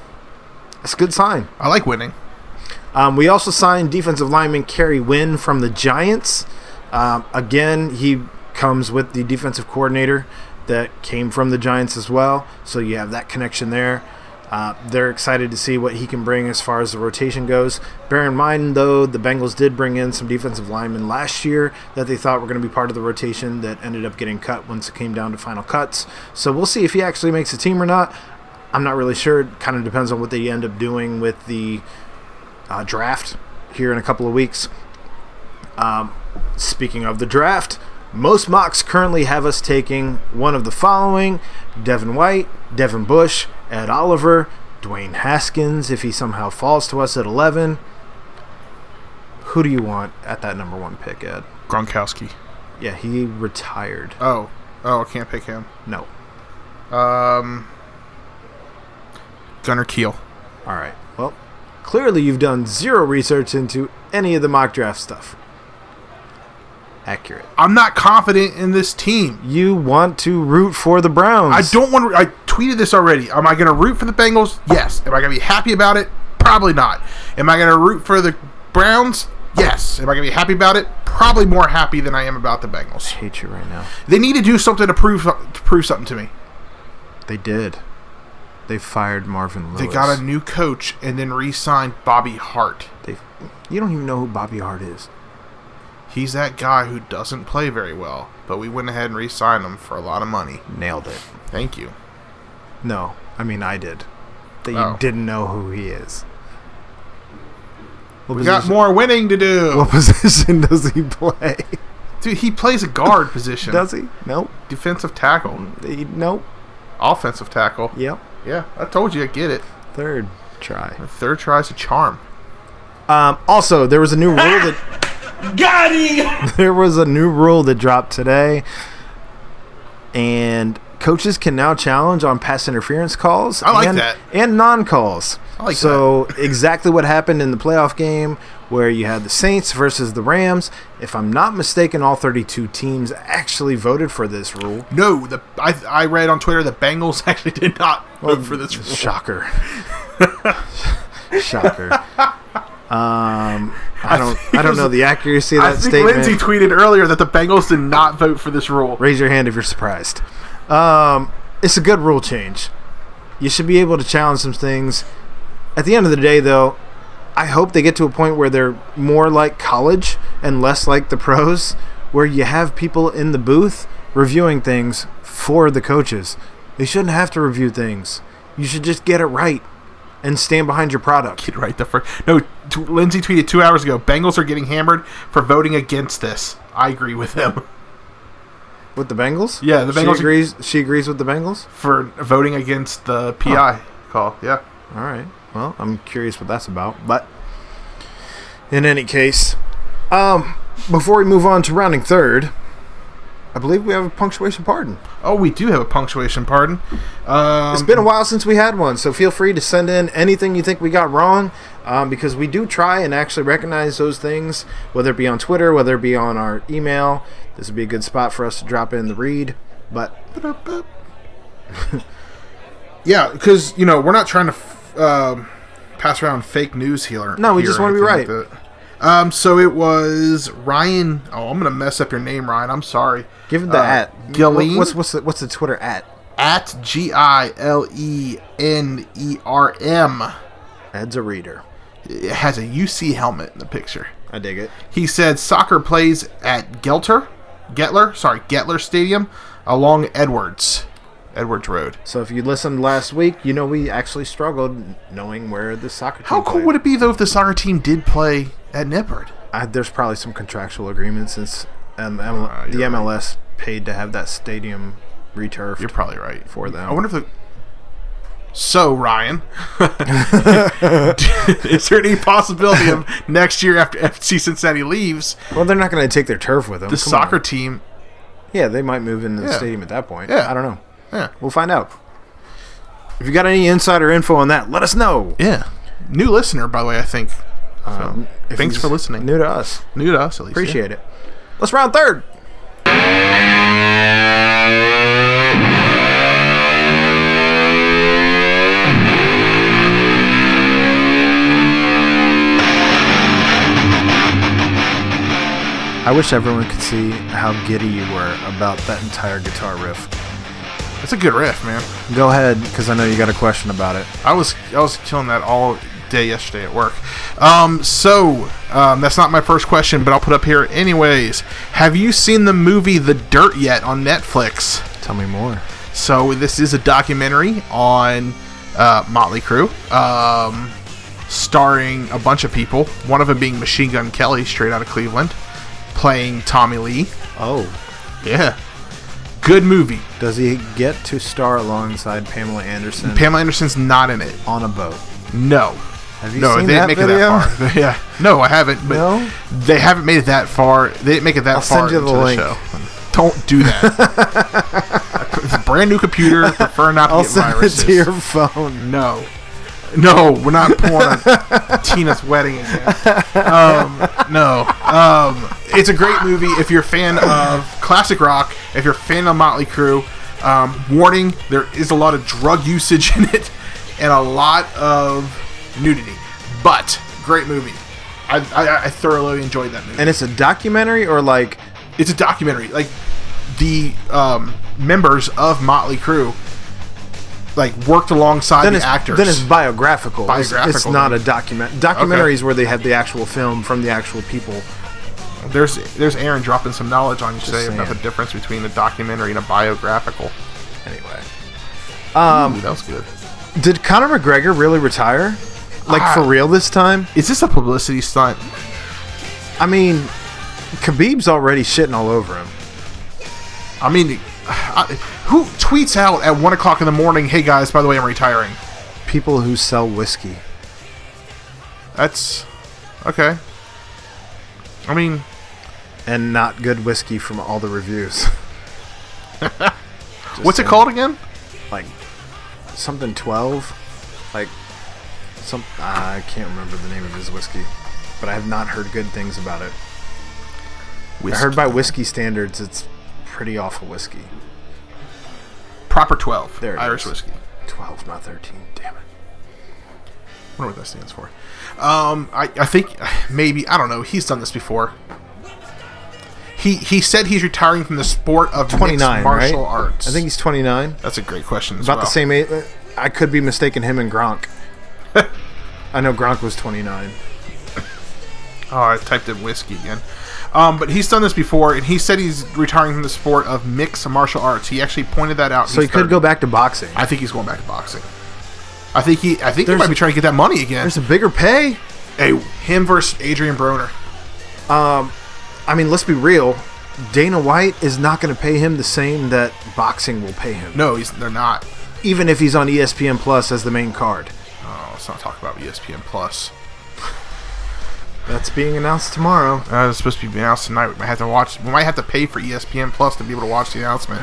That's a good sign. I like winning. We also signed defensive lineman Kerry Wynn from the Giants. Again, he comes with the defensive coordinator that came from the Giants as well. So you have that connection there. They're excited to see what he can bring as far as the rotation goes. Bear in mind, though, the Bengals did bring in some defensive linemen last year that they thought were going to be part of the rotation that ended up getting cut once it came down to final cuts. So we'll see if he actually makes the team or not. I'm not really sure. It kind of depends on what they end up doing with the draft here in a couple of weeks. Speaking of the draft, most mocks currently have us taking one of the following: Devin White, Devin Bush, Ed Oliver, Dwayne Haskins, if he somehow falls to us at 11. Who do you want at that number one pick, Ed? Gronkowski. Yeah, he retired. Oh, I can't pick him. No. Gunnar Keel. All right. Well, clearly you've done zero research into any of the mock draft stuff. Accurate. I'm not confident in this team. You want to root for the Browns. I don't want to. I tweeted this already. Am I going to root for the Bengals? Yes. Am I going to be happy about it? Probably not. Am I going to root for the Browns? Yes. Am I going to be happy about it? Probably more happy than I am about the Bengals. I hate you right now. They need to do something to prove something to me. They did. They fired Marvin Lewis. They got a new coach and then re-signed Bobby Hart. You don't even know who Bobby Hart is. He's that guy who doesn't play very well, but we went ahead and re-signed him for a lot of money. Nailed it. Thank you. No, I mean I did. You didn't know who he is. We got more winning to do. What position does he play? Dude, he plays a guard position. Does he? Nope. Defensive tackle. Nope. Offensive tackle. Yep. Yeah, I told you I get it. Third try. The third try's a charm. Also, there was a new rule that... Got it. There was a new rule that dropped today, and coaches can now challenge on pass interference calls. I like that. And non-calls. I like that. So exactly what happened in the playoff game where you had the Saints versus the Rams. If I'm not mistaken, all 32 teams actually voted for this rule. No, I read on Twitter the Bengals actually did not vote for this rule. Shocker. Shocker. I don't know the accuracy of that statement. I think Lindsay tweeted earlier that the Bengals did not vote for this rule. Raise your hand if you're surprised. It's a good rule change. You should be able to challenge some things. At the end of the day, though, I hope they get to a point where they're more like college and less like the pros, where you have people in the booth reviewing things for the coaches. They shouldn't have to review things. You should just get it right. And stand behind your product. Get right the first. No, Lindsay tweeted 2 hours ago, Bengals are getting hammered for voting against this. I agree with him. With the Bengals? Yeah, the Bengals. She agrees with the Bengals? For voting against the PI call, yeah. All right. Well, I'm curious what that's about. But in any case, before we move on to rounding third, I believe we have a punctuation pardon. Oh, we do have a punctuation pardon. It's been a while since we had one, so feel free to send in anything you think we got wrong, because we do try and actually recognize those things, whether it be on Twitter, whether it be on our email. This would be a good spot for us to drop in the read. But yeah, because we're not trying to pass around fake news here. No, we just want to be right. Like so it was Ryan. Oh, I'm gonna mess up your name, Ryan. I'm sorry. Give him the at Gilleen. What's the Twitter at? At @GILENERM. Ed's a reader. It has a UC helmet in the picture. I dig it. He said soccer plays at Gettler Stadium along Edwards. Edwards Road. So if you listened last week, you know we actually struggled knowing where the soccer team played. How cool would it be, though, if the soccer team did play at Nippert? There's probably some contractual agreement since the MLS paid to have that stadium returfed. You're probably right. For them. I wonder if the... So, Ryan, is there any possibility of next year after FC Cincinnati leaves? Well, they're not going to take their turf with them. The soccer team. Yeah, they might move into the stadium at that point. Yeah. I don't know. Yeah. We'll find out. If you got any insider info on that, let us know. Yeah. New listener, by the way, I think. So, thanks for listening. New to us. New to us, at least. Appreciate it. Let's round third. I wish everyone could see how giddy you were about that entire guitar riff. It's a good riff, man. Go ahead, because I know you got a question about it. I was killing that all day yesterday at work. So that's not my first question, but I'll put up here anyways. Have you seen the movie The Dirt yet on Netflix? Tell me more. So this is a documentary on Motley Crue, starring a bunch of people, one of them being Machine Gun Kelly, straight out of Cleveland, playing Tommy Lee. Oh. Yeah. Good movie. Does he get to star alongside Pamela Anderson? Pamela Anderson's not in it. On a boat. No. Have you seen that video? No, they didn't make it that far. Yeah. No, I haven't. But no? They haven't made it that far. They didn't make it that far into the show. Don't do that. It's a brand new computer. Prefer not to get viruses. I'll send it to your phone. No. No, we're not pouring on Tina's wedding again. It's a great movie if you're a fan of classic rock, if you're a fan of Motley Crue. Warning, there is a lot of drug usage in it and a lot of nudity. But, great movie. I thoroughly enjoyed that movie. And it's a documentary or like... It's a documentary. Like, the members of Motley Crue... like worked alongside the actors. Then it's biographical. It's not a document. Documentaries where they had the actual film from the actual people. There's Aaron dropping some knowledge on you today about the difference between a documentary and a biographical. Anyway, that was good. Did Conor McGregor really retire? Like for real this time? Is this a publicity stunt? I mean, Khabib's already shitting all over him. I mean. Who tweets out at 1 o'clock in the morning, hey guys, by the way, I'm retiring? People who sell whiskey. That's... okay. I mean... and not good whiskey from all the reviews. What's it called again? Like, something 12. Like, I can't remember the name of his whiskey. But I have not heard good things about it. Whiskey. I heard by whiskey standards, it's... pretty awful whiskey. Proper 12. There it Irish is. Whiskey. 12, not 13. Damn it. I wonder what that stands for. I think maybe, I don't know, he's done this before. He said he's retiring from the sport of mixed martial arts. I think he's 29. That's a great question as well. About the same age. I could be mistaken him and Gronk. I know Gronk was 29. Oh, I typed in whiskey again. But he's done this before, and he said he's retiring from the sport of mixed martial arts. He actually pointed that out. So he could go back to boxing. I think he's going back to boxing. I think he might be trying to get that money again. There's a bigger pay. Hey, him versus Adrian Broner. I mean, let's be real. Dana White is not going to pay him the same that boxing will pay him. No, they're not. Even if he's on ESPN Plus as the main card. Oh, let's not talk about ESPN Plus. That's being announced tomorrow. It's supposed to be announced tonight. We might have to pay for ESPN Plus to be able to watch the announcement.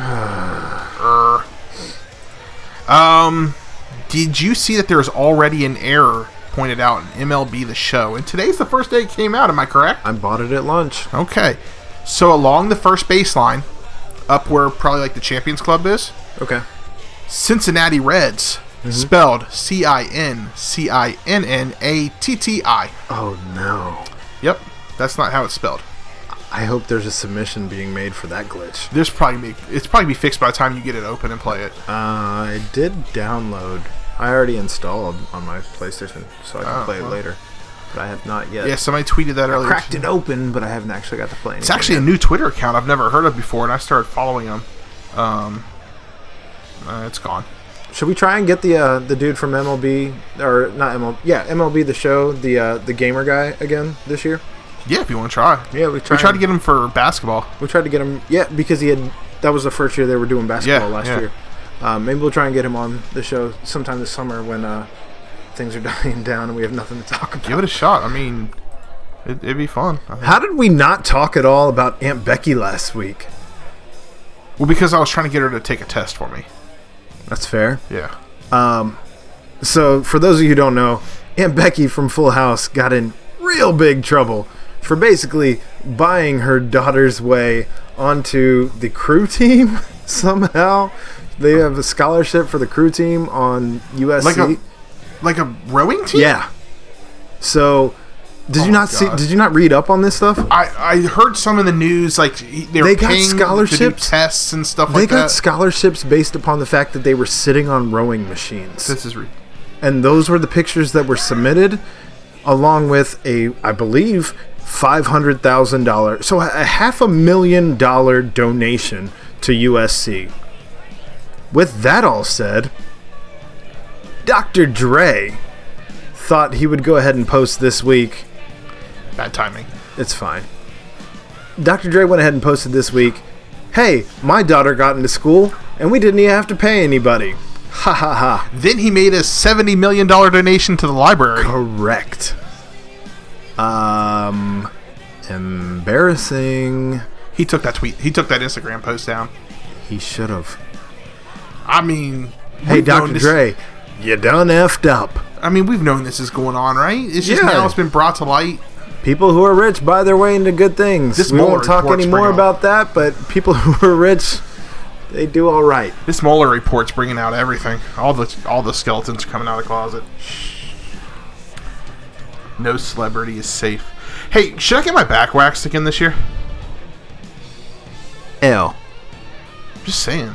Did you see that there is already an error pointed out in MLB The Show? And today's the first day it came out. Am I correct? I bought it at lunch. Okay. So along the first baseline, up where probably like the Champions Club is. Okay. Cincinnati Reds. Mm-hmm. Spelled CINCINNATTI. Oh, no. Yep. That's not how it's spelled. I hope there's a submission being made for that glitch. There's probably... it's probably be fixed by the time you get it open and play it. I did download. I already installed on my PlayStation, so I can play it later. But I have not yet. Yeah, somebody tweeted that earlier. I cracked it open, but I haven't actually got to play anything. It's actually a new Twitter account I've never heard of before, and I started following them. It's gone. Should we try and get the dude from MLB, or not MLB, yeah, MLB The Show, the gamer guy again this year? Yeah, if you want to try. Yeah, we tried to get him for basketball. We tried to get him, yeah, because that was the first year they were doing basketball last year. Maybe we'll try and get him on the show sometime this summer when things are dying down and we have nothing to talk about. Give it a shot. I mean, it'd be fun. How did we not talk at all about Aunt Becky last week? Well, because I was trying to get her to take a test for me. That's fair. Yeah. So, for those of you who don't know, Aunt Becky from Full House got in real big trouble for basically buying her daughter's way onto the crew team somehow. They have a scholarship for the crew team on USC. Like a rowing team? Yeah. So, did you not read up on this stuff? I heard some in the news, like they got scholarships, tests and stuff like that. They got scholarships based upon the fact that they were sitting on rowing machines. This is and those were the pictures that were submitted, along with I believe, $500,000. So a $500,000 donation to USC. With that all said, Dr. Dre thought he would go ahead and post this week. Bad timing. It's fine. Dr. Dre went ahead and posted this week, "Hey, my daughter got into school, and we didn't even have to pay anybody. Ha ha ha." Then he made a $70 million donation to the library. Correct. Embarrassing. He took that tweet. He took that Instagram post down. He should have. I mean, hey, Dr. Dre, you done effed up. I mean, we've known this is going on, right? It's just now it's been brought to light. People who are rich buy their way into good things. We won't talk anymore about that, but people who are rich, they do all right. This Mueller report's bringing out everything. All the skeletons are coming out of the closet. No celebrity is safe. Hey, should I get my back waxed again this year? Ew. Just saying.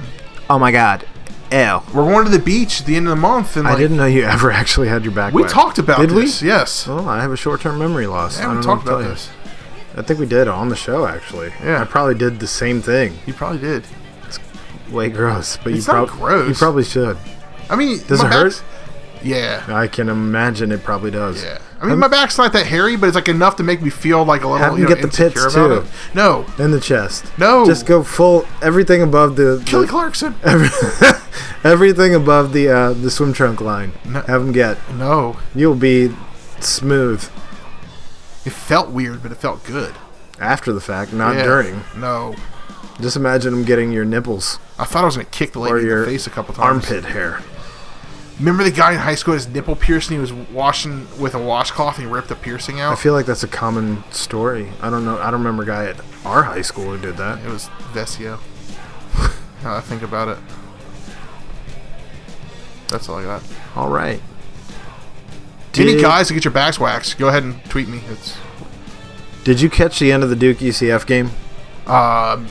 Oh my God. Ew. We're going to the beach at the end of the month. And I didn't know you ever actually had your back waxed. We talked about this. Did we? Yes. Well, I have a short-term memory loss. Yeah, we talked about this. I think we did on the show, actually. Yeah. I probably did the same thing. You probably did. It's way gross. But it's not gross. You probably should. I mean, does it hurt? Yeah. I can imagine it probably does. Yeah. I mean, my back's not that hairy, but it's like enough to make me feel like a little insecure about it. Have them get the pits, too. No. In the chest. No. Just go full, everything above the... Kelly Clarkson. Everything above the swim trunk line. No. Have them get. No. You'll be smooth. It felt weird, but it felt good. After the fact, not during. No. Just imagine them getting your nipples. I thought I was going to kick the lady in the face a couple times. Armpit hair. Remember the guy in high school, his nipple piercing, he was washing with a washcloth and he ripped the piercing out? I feel like that's a common story. I don't know. I don't remember a guy at our high school who did that. It was Vesio. Now I think about it. That's all I got. All right. Any guys to get your backs waxed, go ahead and tweet me. Did you catch the end of the Duke ECF game?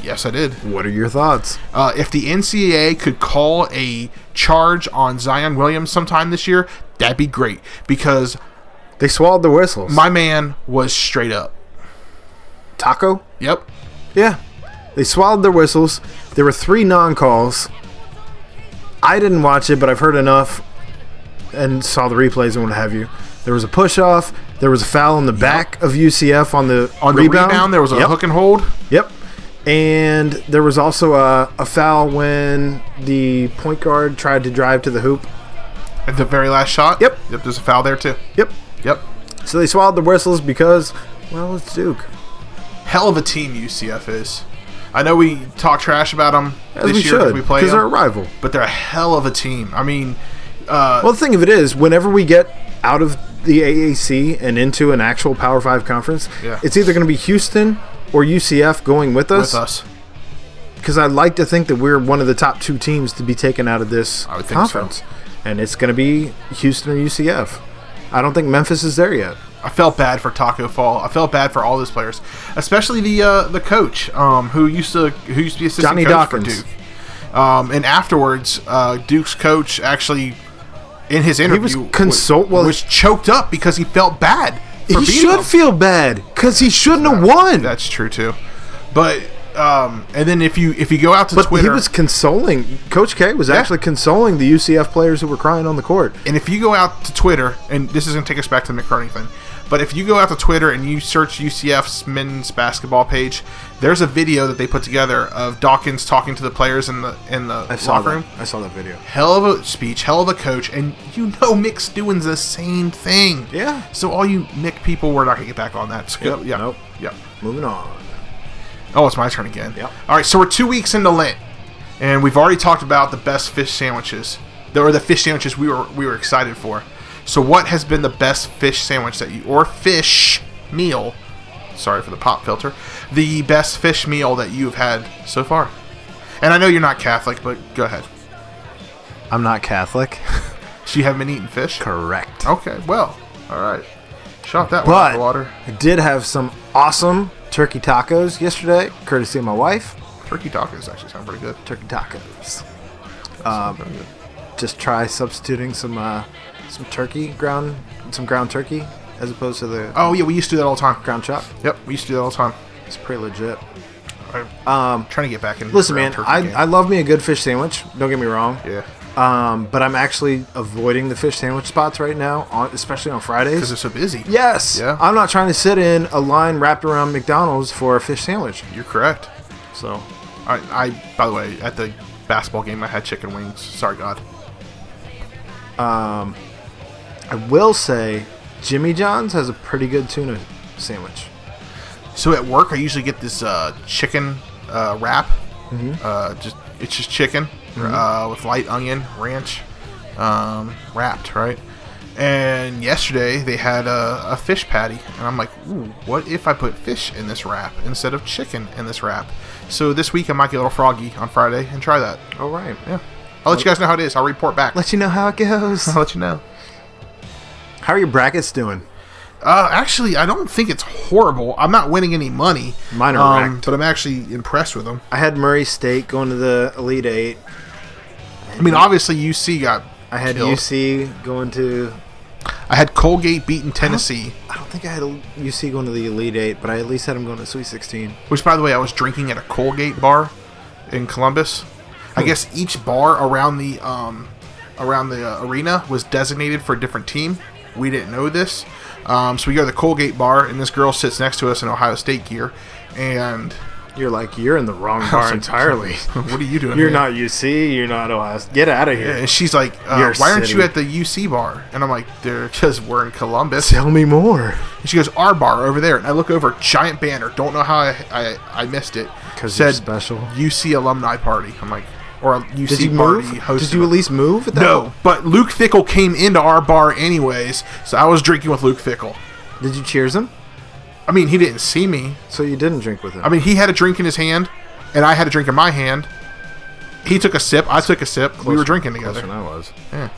Yes, I did. What are your thoughts? If the NCAA could call a charge on Zion Williams sometime this year, that'd be great because they swallowed the whistles. My man was straight up. Taco? Yep. Yeah. They swallowed their whistles. There were 3 non-calls. I didn't watch it, but I've heard enough and saw the replays and what have you. There was a push-off. There was a foul on the back of UCF on the rebound. There was a hook and hold. Yep. And there was also a foul when the point guard tried to drive to the hoop. At the very last shot? Yep. Yep, there's a foul there, too. Yep. Yep. So they swallowed the whistles because, well, it's Duke. Hell of a team UCF is. I know we talk trash about them this year because we play them. Because they're a rival. But they're a hell of a team. I mean... well, the thing of it is, whenever we get out of the AAC and into an actual Power 5 conference, it's either going to be Houston... or UCF going with us? With us. Because I'd like to think that we're one of the top 2 teams to be taken out of this conference. So. And it's going to be Houston or UCF. I don't think Memphis is there yet. I felt bad for Taco Fall. I felt bad for all those players. Especially the coach who used to be assistant coach Dawkins. For Duke. And afterwards, Duke's coach actually, in his interview, was choked up because he felt bad. He should feel bad because he shouldn't have won. That's true, too. But And then if you go out to Twitter, he was consoling. Coach K was actually consoling the UCF players who were crying on the court. And if you go out to Twitter, and this is going to take us back to the Mick Cronin thing, but if you go out to Twitter and you search UCF's men's basketball page, there's a video that they put together of Dawkins talking to the players in the locker room. I saw that video. Hell of a speech, hell of a coach, and you know Mick's doing the same thing. Yeah. So all you Mick people, we're not going to get back on that. So, yep. Yeah. Nope. Yep. Moving on. Oh, it's my turn again. Yep. All right, so we're 2 weeks into Lent, and we've already talked about the best fish sandwiches. There were the fish sandwiches we were excited for. So what has been the best fish sandwich fish meal? Sorry for the pop filter. The best fish meal that you've had so far. And I know you're not Catholic, but go ahead. I'm not Catholic. So you haven't been eating fish? Correct. Okay, well, all right. Shot that one out of the water. I did have some awesome turkey tacos yesterday, courtesy of my wife. Turkey tacos actually sound pretty good. Turkey tacos. Good. Just try substituting some ground turkey as opposed to the... Oh, yeah, we used to do that all the time. Ground chop. Yep, we used to do that all the time. It's pretty legit. I'm trying to get back into the ground turkey game. I love me a good fish sandwich. Don't get me wrong. Yeah. But I'm actually avoiding the fish sandwich spots right now, especially on Fridays. Because they're so busy. Yes. Yeah. I'm not trying to sit in a line wrapped around McDonald's for a fish sandwich. You're correct. So, I by the way, at the basketball game, I had chicken wings. Sorry, God. I will say Jimmy John's has a pretty good tuna sandwich. So at work, I usually get this chicken wrap. Mm-hmm. It's just chicken, mm-hmm, with light onion, ranch, wrapped, right? And yesterday, they had a fish patty. And I'm like, ooh, what if I put fish in this wrap instead of chicken in this wrap? So this week, I might get a little froggy on Friday and try that. All right. Yeah. I'll let you guys know how it is. I'll report back. Let you know how it goes. I'll let you know. How are your brackets doing? Actually, I don't think it's horrible. I'm not winning any money. Mine are racked. But I'm actually impressed with them. I had Murray State going to the Elite Eight. I mean, obviously, UC got I had killed. UC going to... I had Colgate beating Tennessee. I don't think I had UC going to the Elite Eight, but I at least had them going to Sweet 16. Which, by the way, I was drinking at a Colgate bar in Columbus. I guess each bar around the arena was designated for a different team. We didn't know this. So we go to the Colgate bar, and this girl sits next to us in Ohio State gear. And you're like, you're in the wrong bar entirely. What are you doing? You're not UC. You're not Ohio State. Get out of here. And she's like, why aren't you at the UC bar? And I'm like, because we're in Columbus. Tell me more. And she goes, our bar over there. And I look over, giant banner. Don't know how I missed it. Because you're special. UC alumni party. I'm like... Or UC Did you party move? Hosted. Did you at least move? At that no, but Luke Fickell came into our bar anyways, so I was drinking with Luke Fickell. Did you cheers him? I mean, he didn't see me. So you didn't drink with him? I mean, he had a drink in his hand, and I had a drink in my hand. He took a sip. I took a sip. Close, we were drinking together. Closer than I was. Yeah.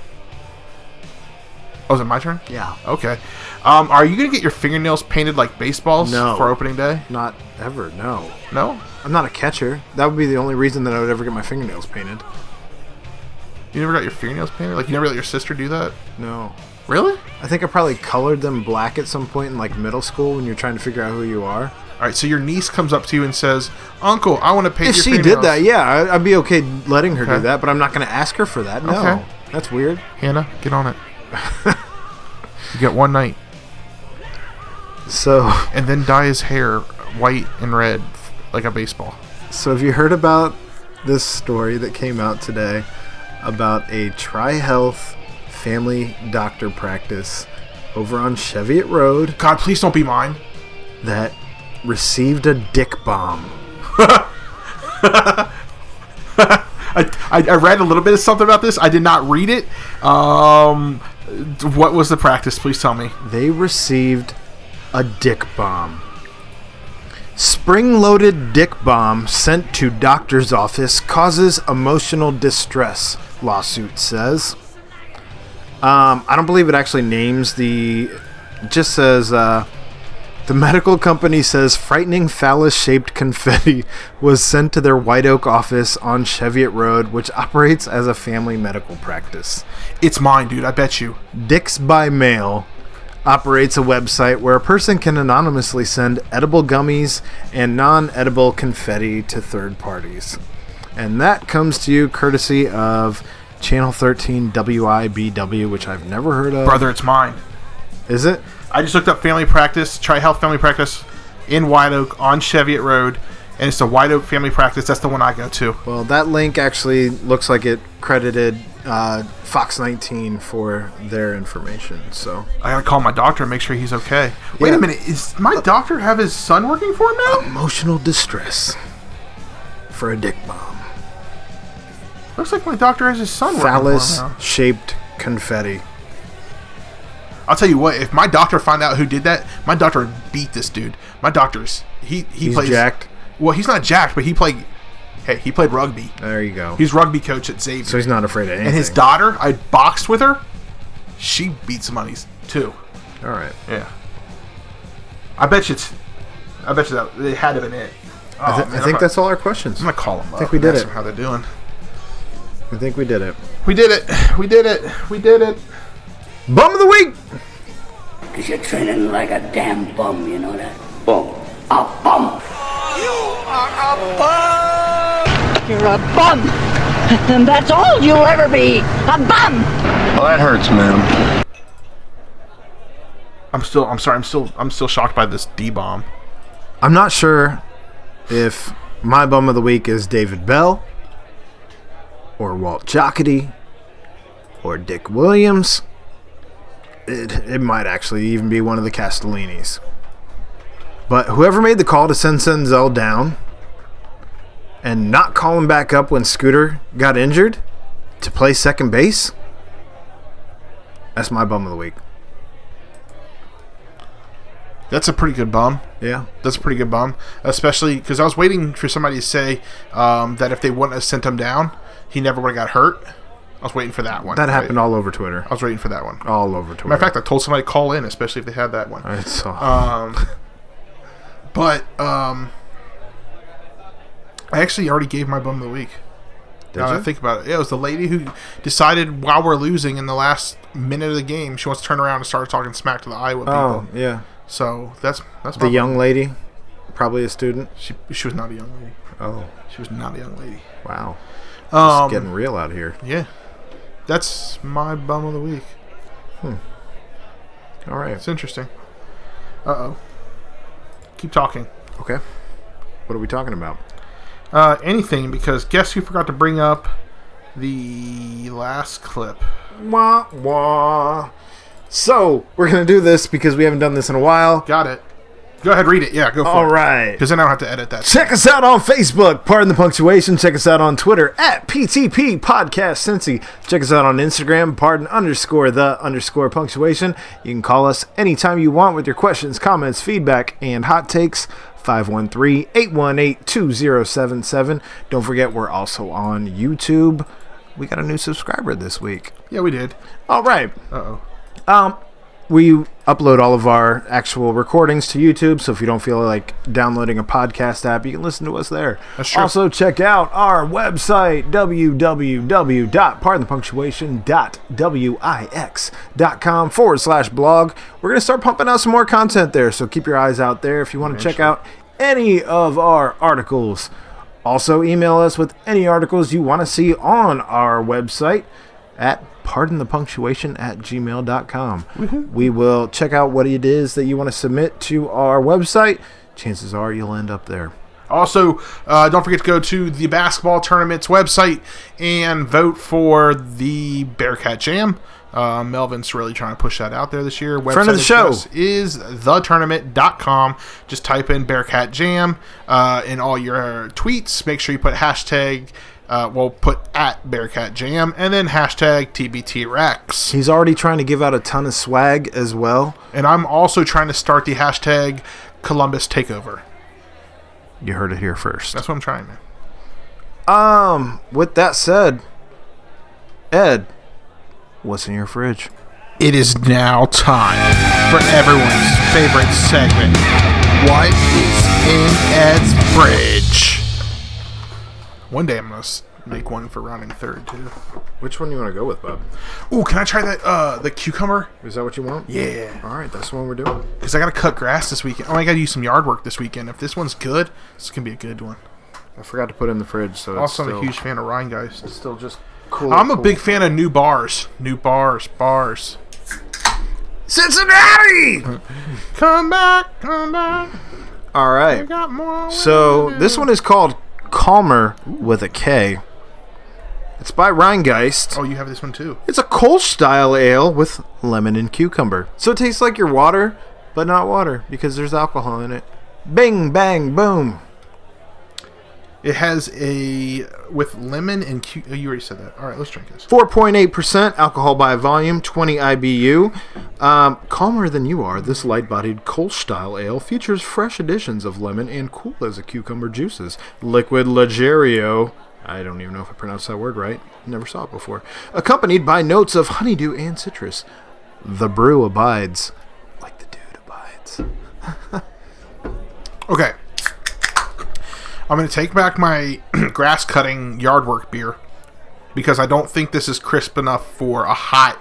Oh, is it my turn? Yeah. Okay. Are you going to get your fingernails painted like baseballs for opening day? Not ever, no. No? I'm not a catcher. That would be the only reason that I would ever get my fingernails painted. You never got your fingernails painted? Like, you never let your sister do that? No. Really? I think I probably colored them black at some point in, like, middle school when you're trying to figure out who you are. All right, so your niece comes up to you and says, Uncle, I want to paint your fingernails. If she did that, yeah, I'd be okay letting her do that, but I'm not going to ask her for that. No. Okay. That's weird. Hannah, get on it. You get one night. So... And then dye his hair white and red like a baseball. So have you heard about this story that came out today about a TriHealth family doctor practice over on Cheviot Road? God, please don't be mine. That received a dick bomb. I read a little bit of something about this. I did not read it. What was the practice? Please tell me. They received a dick bomb. Spring-loaded dick bomb sent to doctor's office causes emotional distress, lawsuit says. I don't believe it actually names the... It just says... The medical company says frightening phallus-shaped confetti was sent to their White Oak office on Cheviot Road, which operates as a family medical practice. It's mine, dude. I bet you. Dicks by mail. operates a website where a person can anonymously send edible gummies and non-edible confetti to third parties. And that comes to you courtesy of Channel 13 WIBW, which I've never heard of. Brother, it's mine. Is it? I just looked up Family Practice, Tri-Health Family Practice in White Oak on Cheviot Road, and it's the White Oak Family Practice. That's the one I go to. Well, that link actually looks like it credited Fox 19 for their information. So I gotta call my doctor and make sure he's okay. Wait a minute, is my doctor have his son working for him now? Emotional distress for a dick bomb. Looks like my doctor has his son working for him now. Phallus-shaped confetti. I'll tell you what, if my doctor found out who did that, my doctor would beat this dude. My doctor's he's plays jacked. Well, he's not jacked, but he played rugby. There you go. He's rugby coach at Xavier. So he's not afraid of anything. And his daughter, I boxed with her. She beat some monies too. All right. Yeah. I bet you that it had to have been it. Oh, I think that's all our questions. I'm gonna call them up. I think we did it. How they're doing. I think we did it. We did it. We did it. We did it. Bum of the week! Because you're training like a damn bum, you know that? Bum. A bum! You are a bum! You're a bum! And that's all you'll ever be! A bum! Well, that hurts, ma'am. I'm still shocked by this D-bomb. I'm not sure if my bum of the week is David Bell, or Walt Jockety, or Dick Williams. It might actually even be one of the Castellinis. But whoever made the call to send Senzel down and not call him back up when Scooter got injured to play second base, that's my bum of the week. That's a pretty good bum. Yeah. That's a pretty good bum. Especially because I was waiting for somebody to say that if they wouldn't have sent him down, he never would have got hurt. I was waiting for that one. That happened all over Twitter. I was waiting for that one. All over Twitter. Matter of fact, I told somebody to call in, especially if they had that one. I saw. But I actually already gave my bum of the week. Did now you? That I think about it. Yeah, it was the lady who decided while we're losing in the last minute of the game, she wants to turn around and start talking smack to the Iowa people. Oh, yeah. So that's my the young one. Lady, probably a student. She was not a young lady. Oh, she was not a young lady. Wow. It's getting real out here. Yeah. That's my bum of the week. All right. It's interesting. Uh-oh. Keep talking. Okay. What are we talking about? Anything, because guess who forgot to bring up the last clip? Wah, wah. So, we're going to do this because we haven't done this in a while. Got it. Go ahead, read it. Yeah, go for it. All right. Because then I don't have to edit that. Check us out on Facebook. Pardon the punctuation. Check us out on Twitter @PTP Podcast Cincy. Check us out on Instagram. Pardon_the_punctuation. You can call us anytime you want with your questions, comments, feedback, and hot takes. 513-818-2077. Don't forget, we're also on YouTube. We got a new subscriber this week. Yeah, we did. All right. Uh-oh. We upload all of our actual recordings to YouTube, so if you don't feel like downloading a podcast app, you can listen to us there. That's true. Also, check out our website, www.pardonthepunctuation.wix.com/blog. We're going to start pumping out some more content there, so keep your eyes out there if you want to check out any of our articles. Also, email us with any articles you want to see on our website at pardonthepunctuation@gmail.com. We will check out what it is that you want to submit to our website. Chances are you'll end up there. Also, don't forget to go to the basketball tournament's website and vote for the Bearcat Jam. Melvin's really trying to push that out there this year. Website friend of the show is thetournament.com. Just type in Bearcat Jam in all your tweets. Make sure you put hashtag we'll put at Bearcat Jam and then hashtag TBT Rex. He's already trying to give out a ton of swag as well. And I'm also trying to start the hashtag Columbus Takeover. You heard it here first. That's what I'm trying, man. With that said, Ed, what's in your fridge? It is now time for everyone's favorite segment. What is in Ed's fridge? One day I'm going to make one for rounding third too. Which one do you want to go with, Bob? Ooh, can I try that? The cucumber. Is that what you want? Yeah. All right, that's the one we're doing. Because I gotta cut grass this weekend. Oh, I gotta do some yard work this weekend. If this one's good, it's gonna be a good one. I forgot to put it in the fridge. So it's also, I'm a huge fan of Rheingeist. It's still just cool. I'm a big fan of new bars. New bars. Cincinnati, come back. All right. So this one is called Calmer with a K. It's by Rheingeist. Oh, you have this one too. It's a Kolsch style ale with lemon and cucumber. So it tastes like your water, but not water because there's alcohol in it. Bing, bang, boom. It has with lemon and you already said that. All right, let's drink this. 4.8% alcohol by volume, 20 IBU. Calmer than you are, this light-bodied Kolsch-style ale features fresh additions of lemon and cool as a cucumber juices. Liquid Lagerio. I don't even know if I pronounced that word right. Never saw it before. Accompanied by notes of honeydew and citrus. The brew abides. Like the dude abides. Okay. I'm going to take back my grass cutting yard work beer because I don't think this is crisp enough for a hot,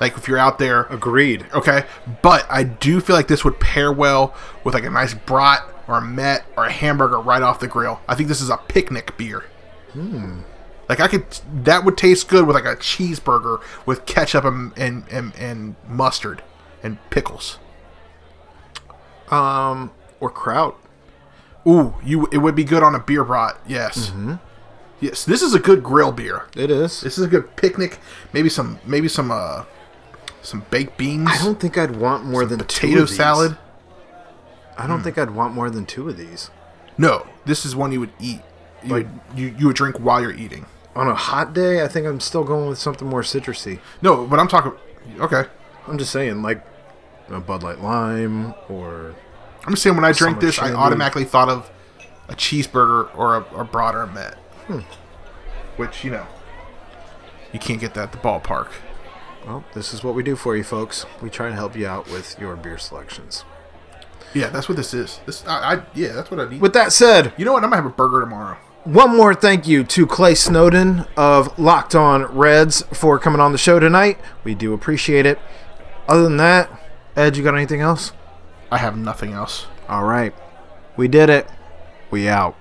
like if you're out there. Agreed. Okay. But I do feel like this would pair well with like a nice brat or a Met or a hamburger right off the grill. I think this is a picnic beer. Like that would taste good with like a cheeseburger with ketchup and mustard and pickles. Or kraut. Ooh, it would be good on a beer brat, yes. Mm-hmm. Yes, this is a good grill beer. It is. This is a good picnic. Maybe some baked beans. I don't think I'd want more than potato two of these. Salad. I don't think I'd want more than two of these. No, this is one you would eat. You would drink while you're eating. On a hot day, I think I'm still going with something more citrusy. No, but I'm talking. Okay, I'm just saying, like a Bud Light Lime or. I'm just saying when I drank this, I automatically thought of a cheeseburger or a brat or a Met. Which, you can't get that at the ballpark. Well, this is what we do for you, folks. We try and help you out with your beer selections. Yeah, that's what this is. Yeah, that's what I need. With that said... You know what? I'm going to have a burger tomorrow. One more thank you to Clay Snowden of Locked On Reds for coming on the show tonight. We do appreciate it. Other than that, Ed, you got anything else? I have nothing else. All right. We did it. We out.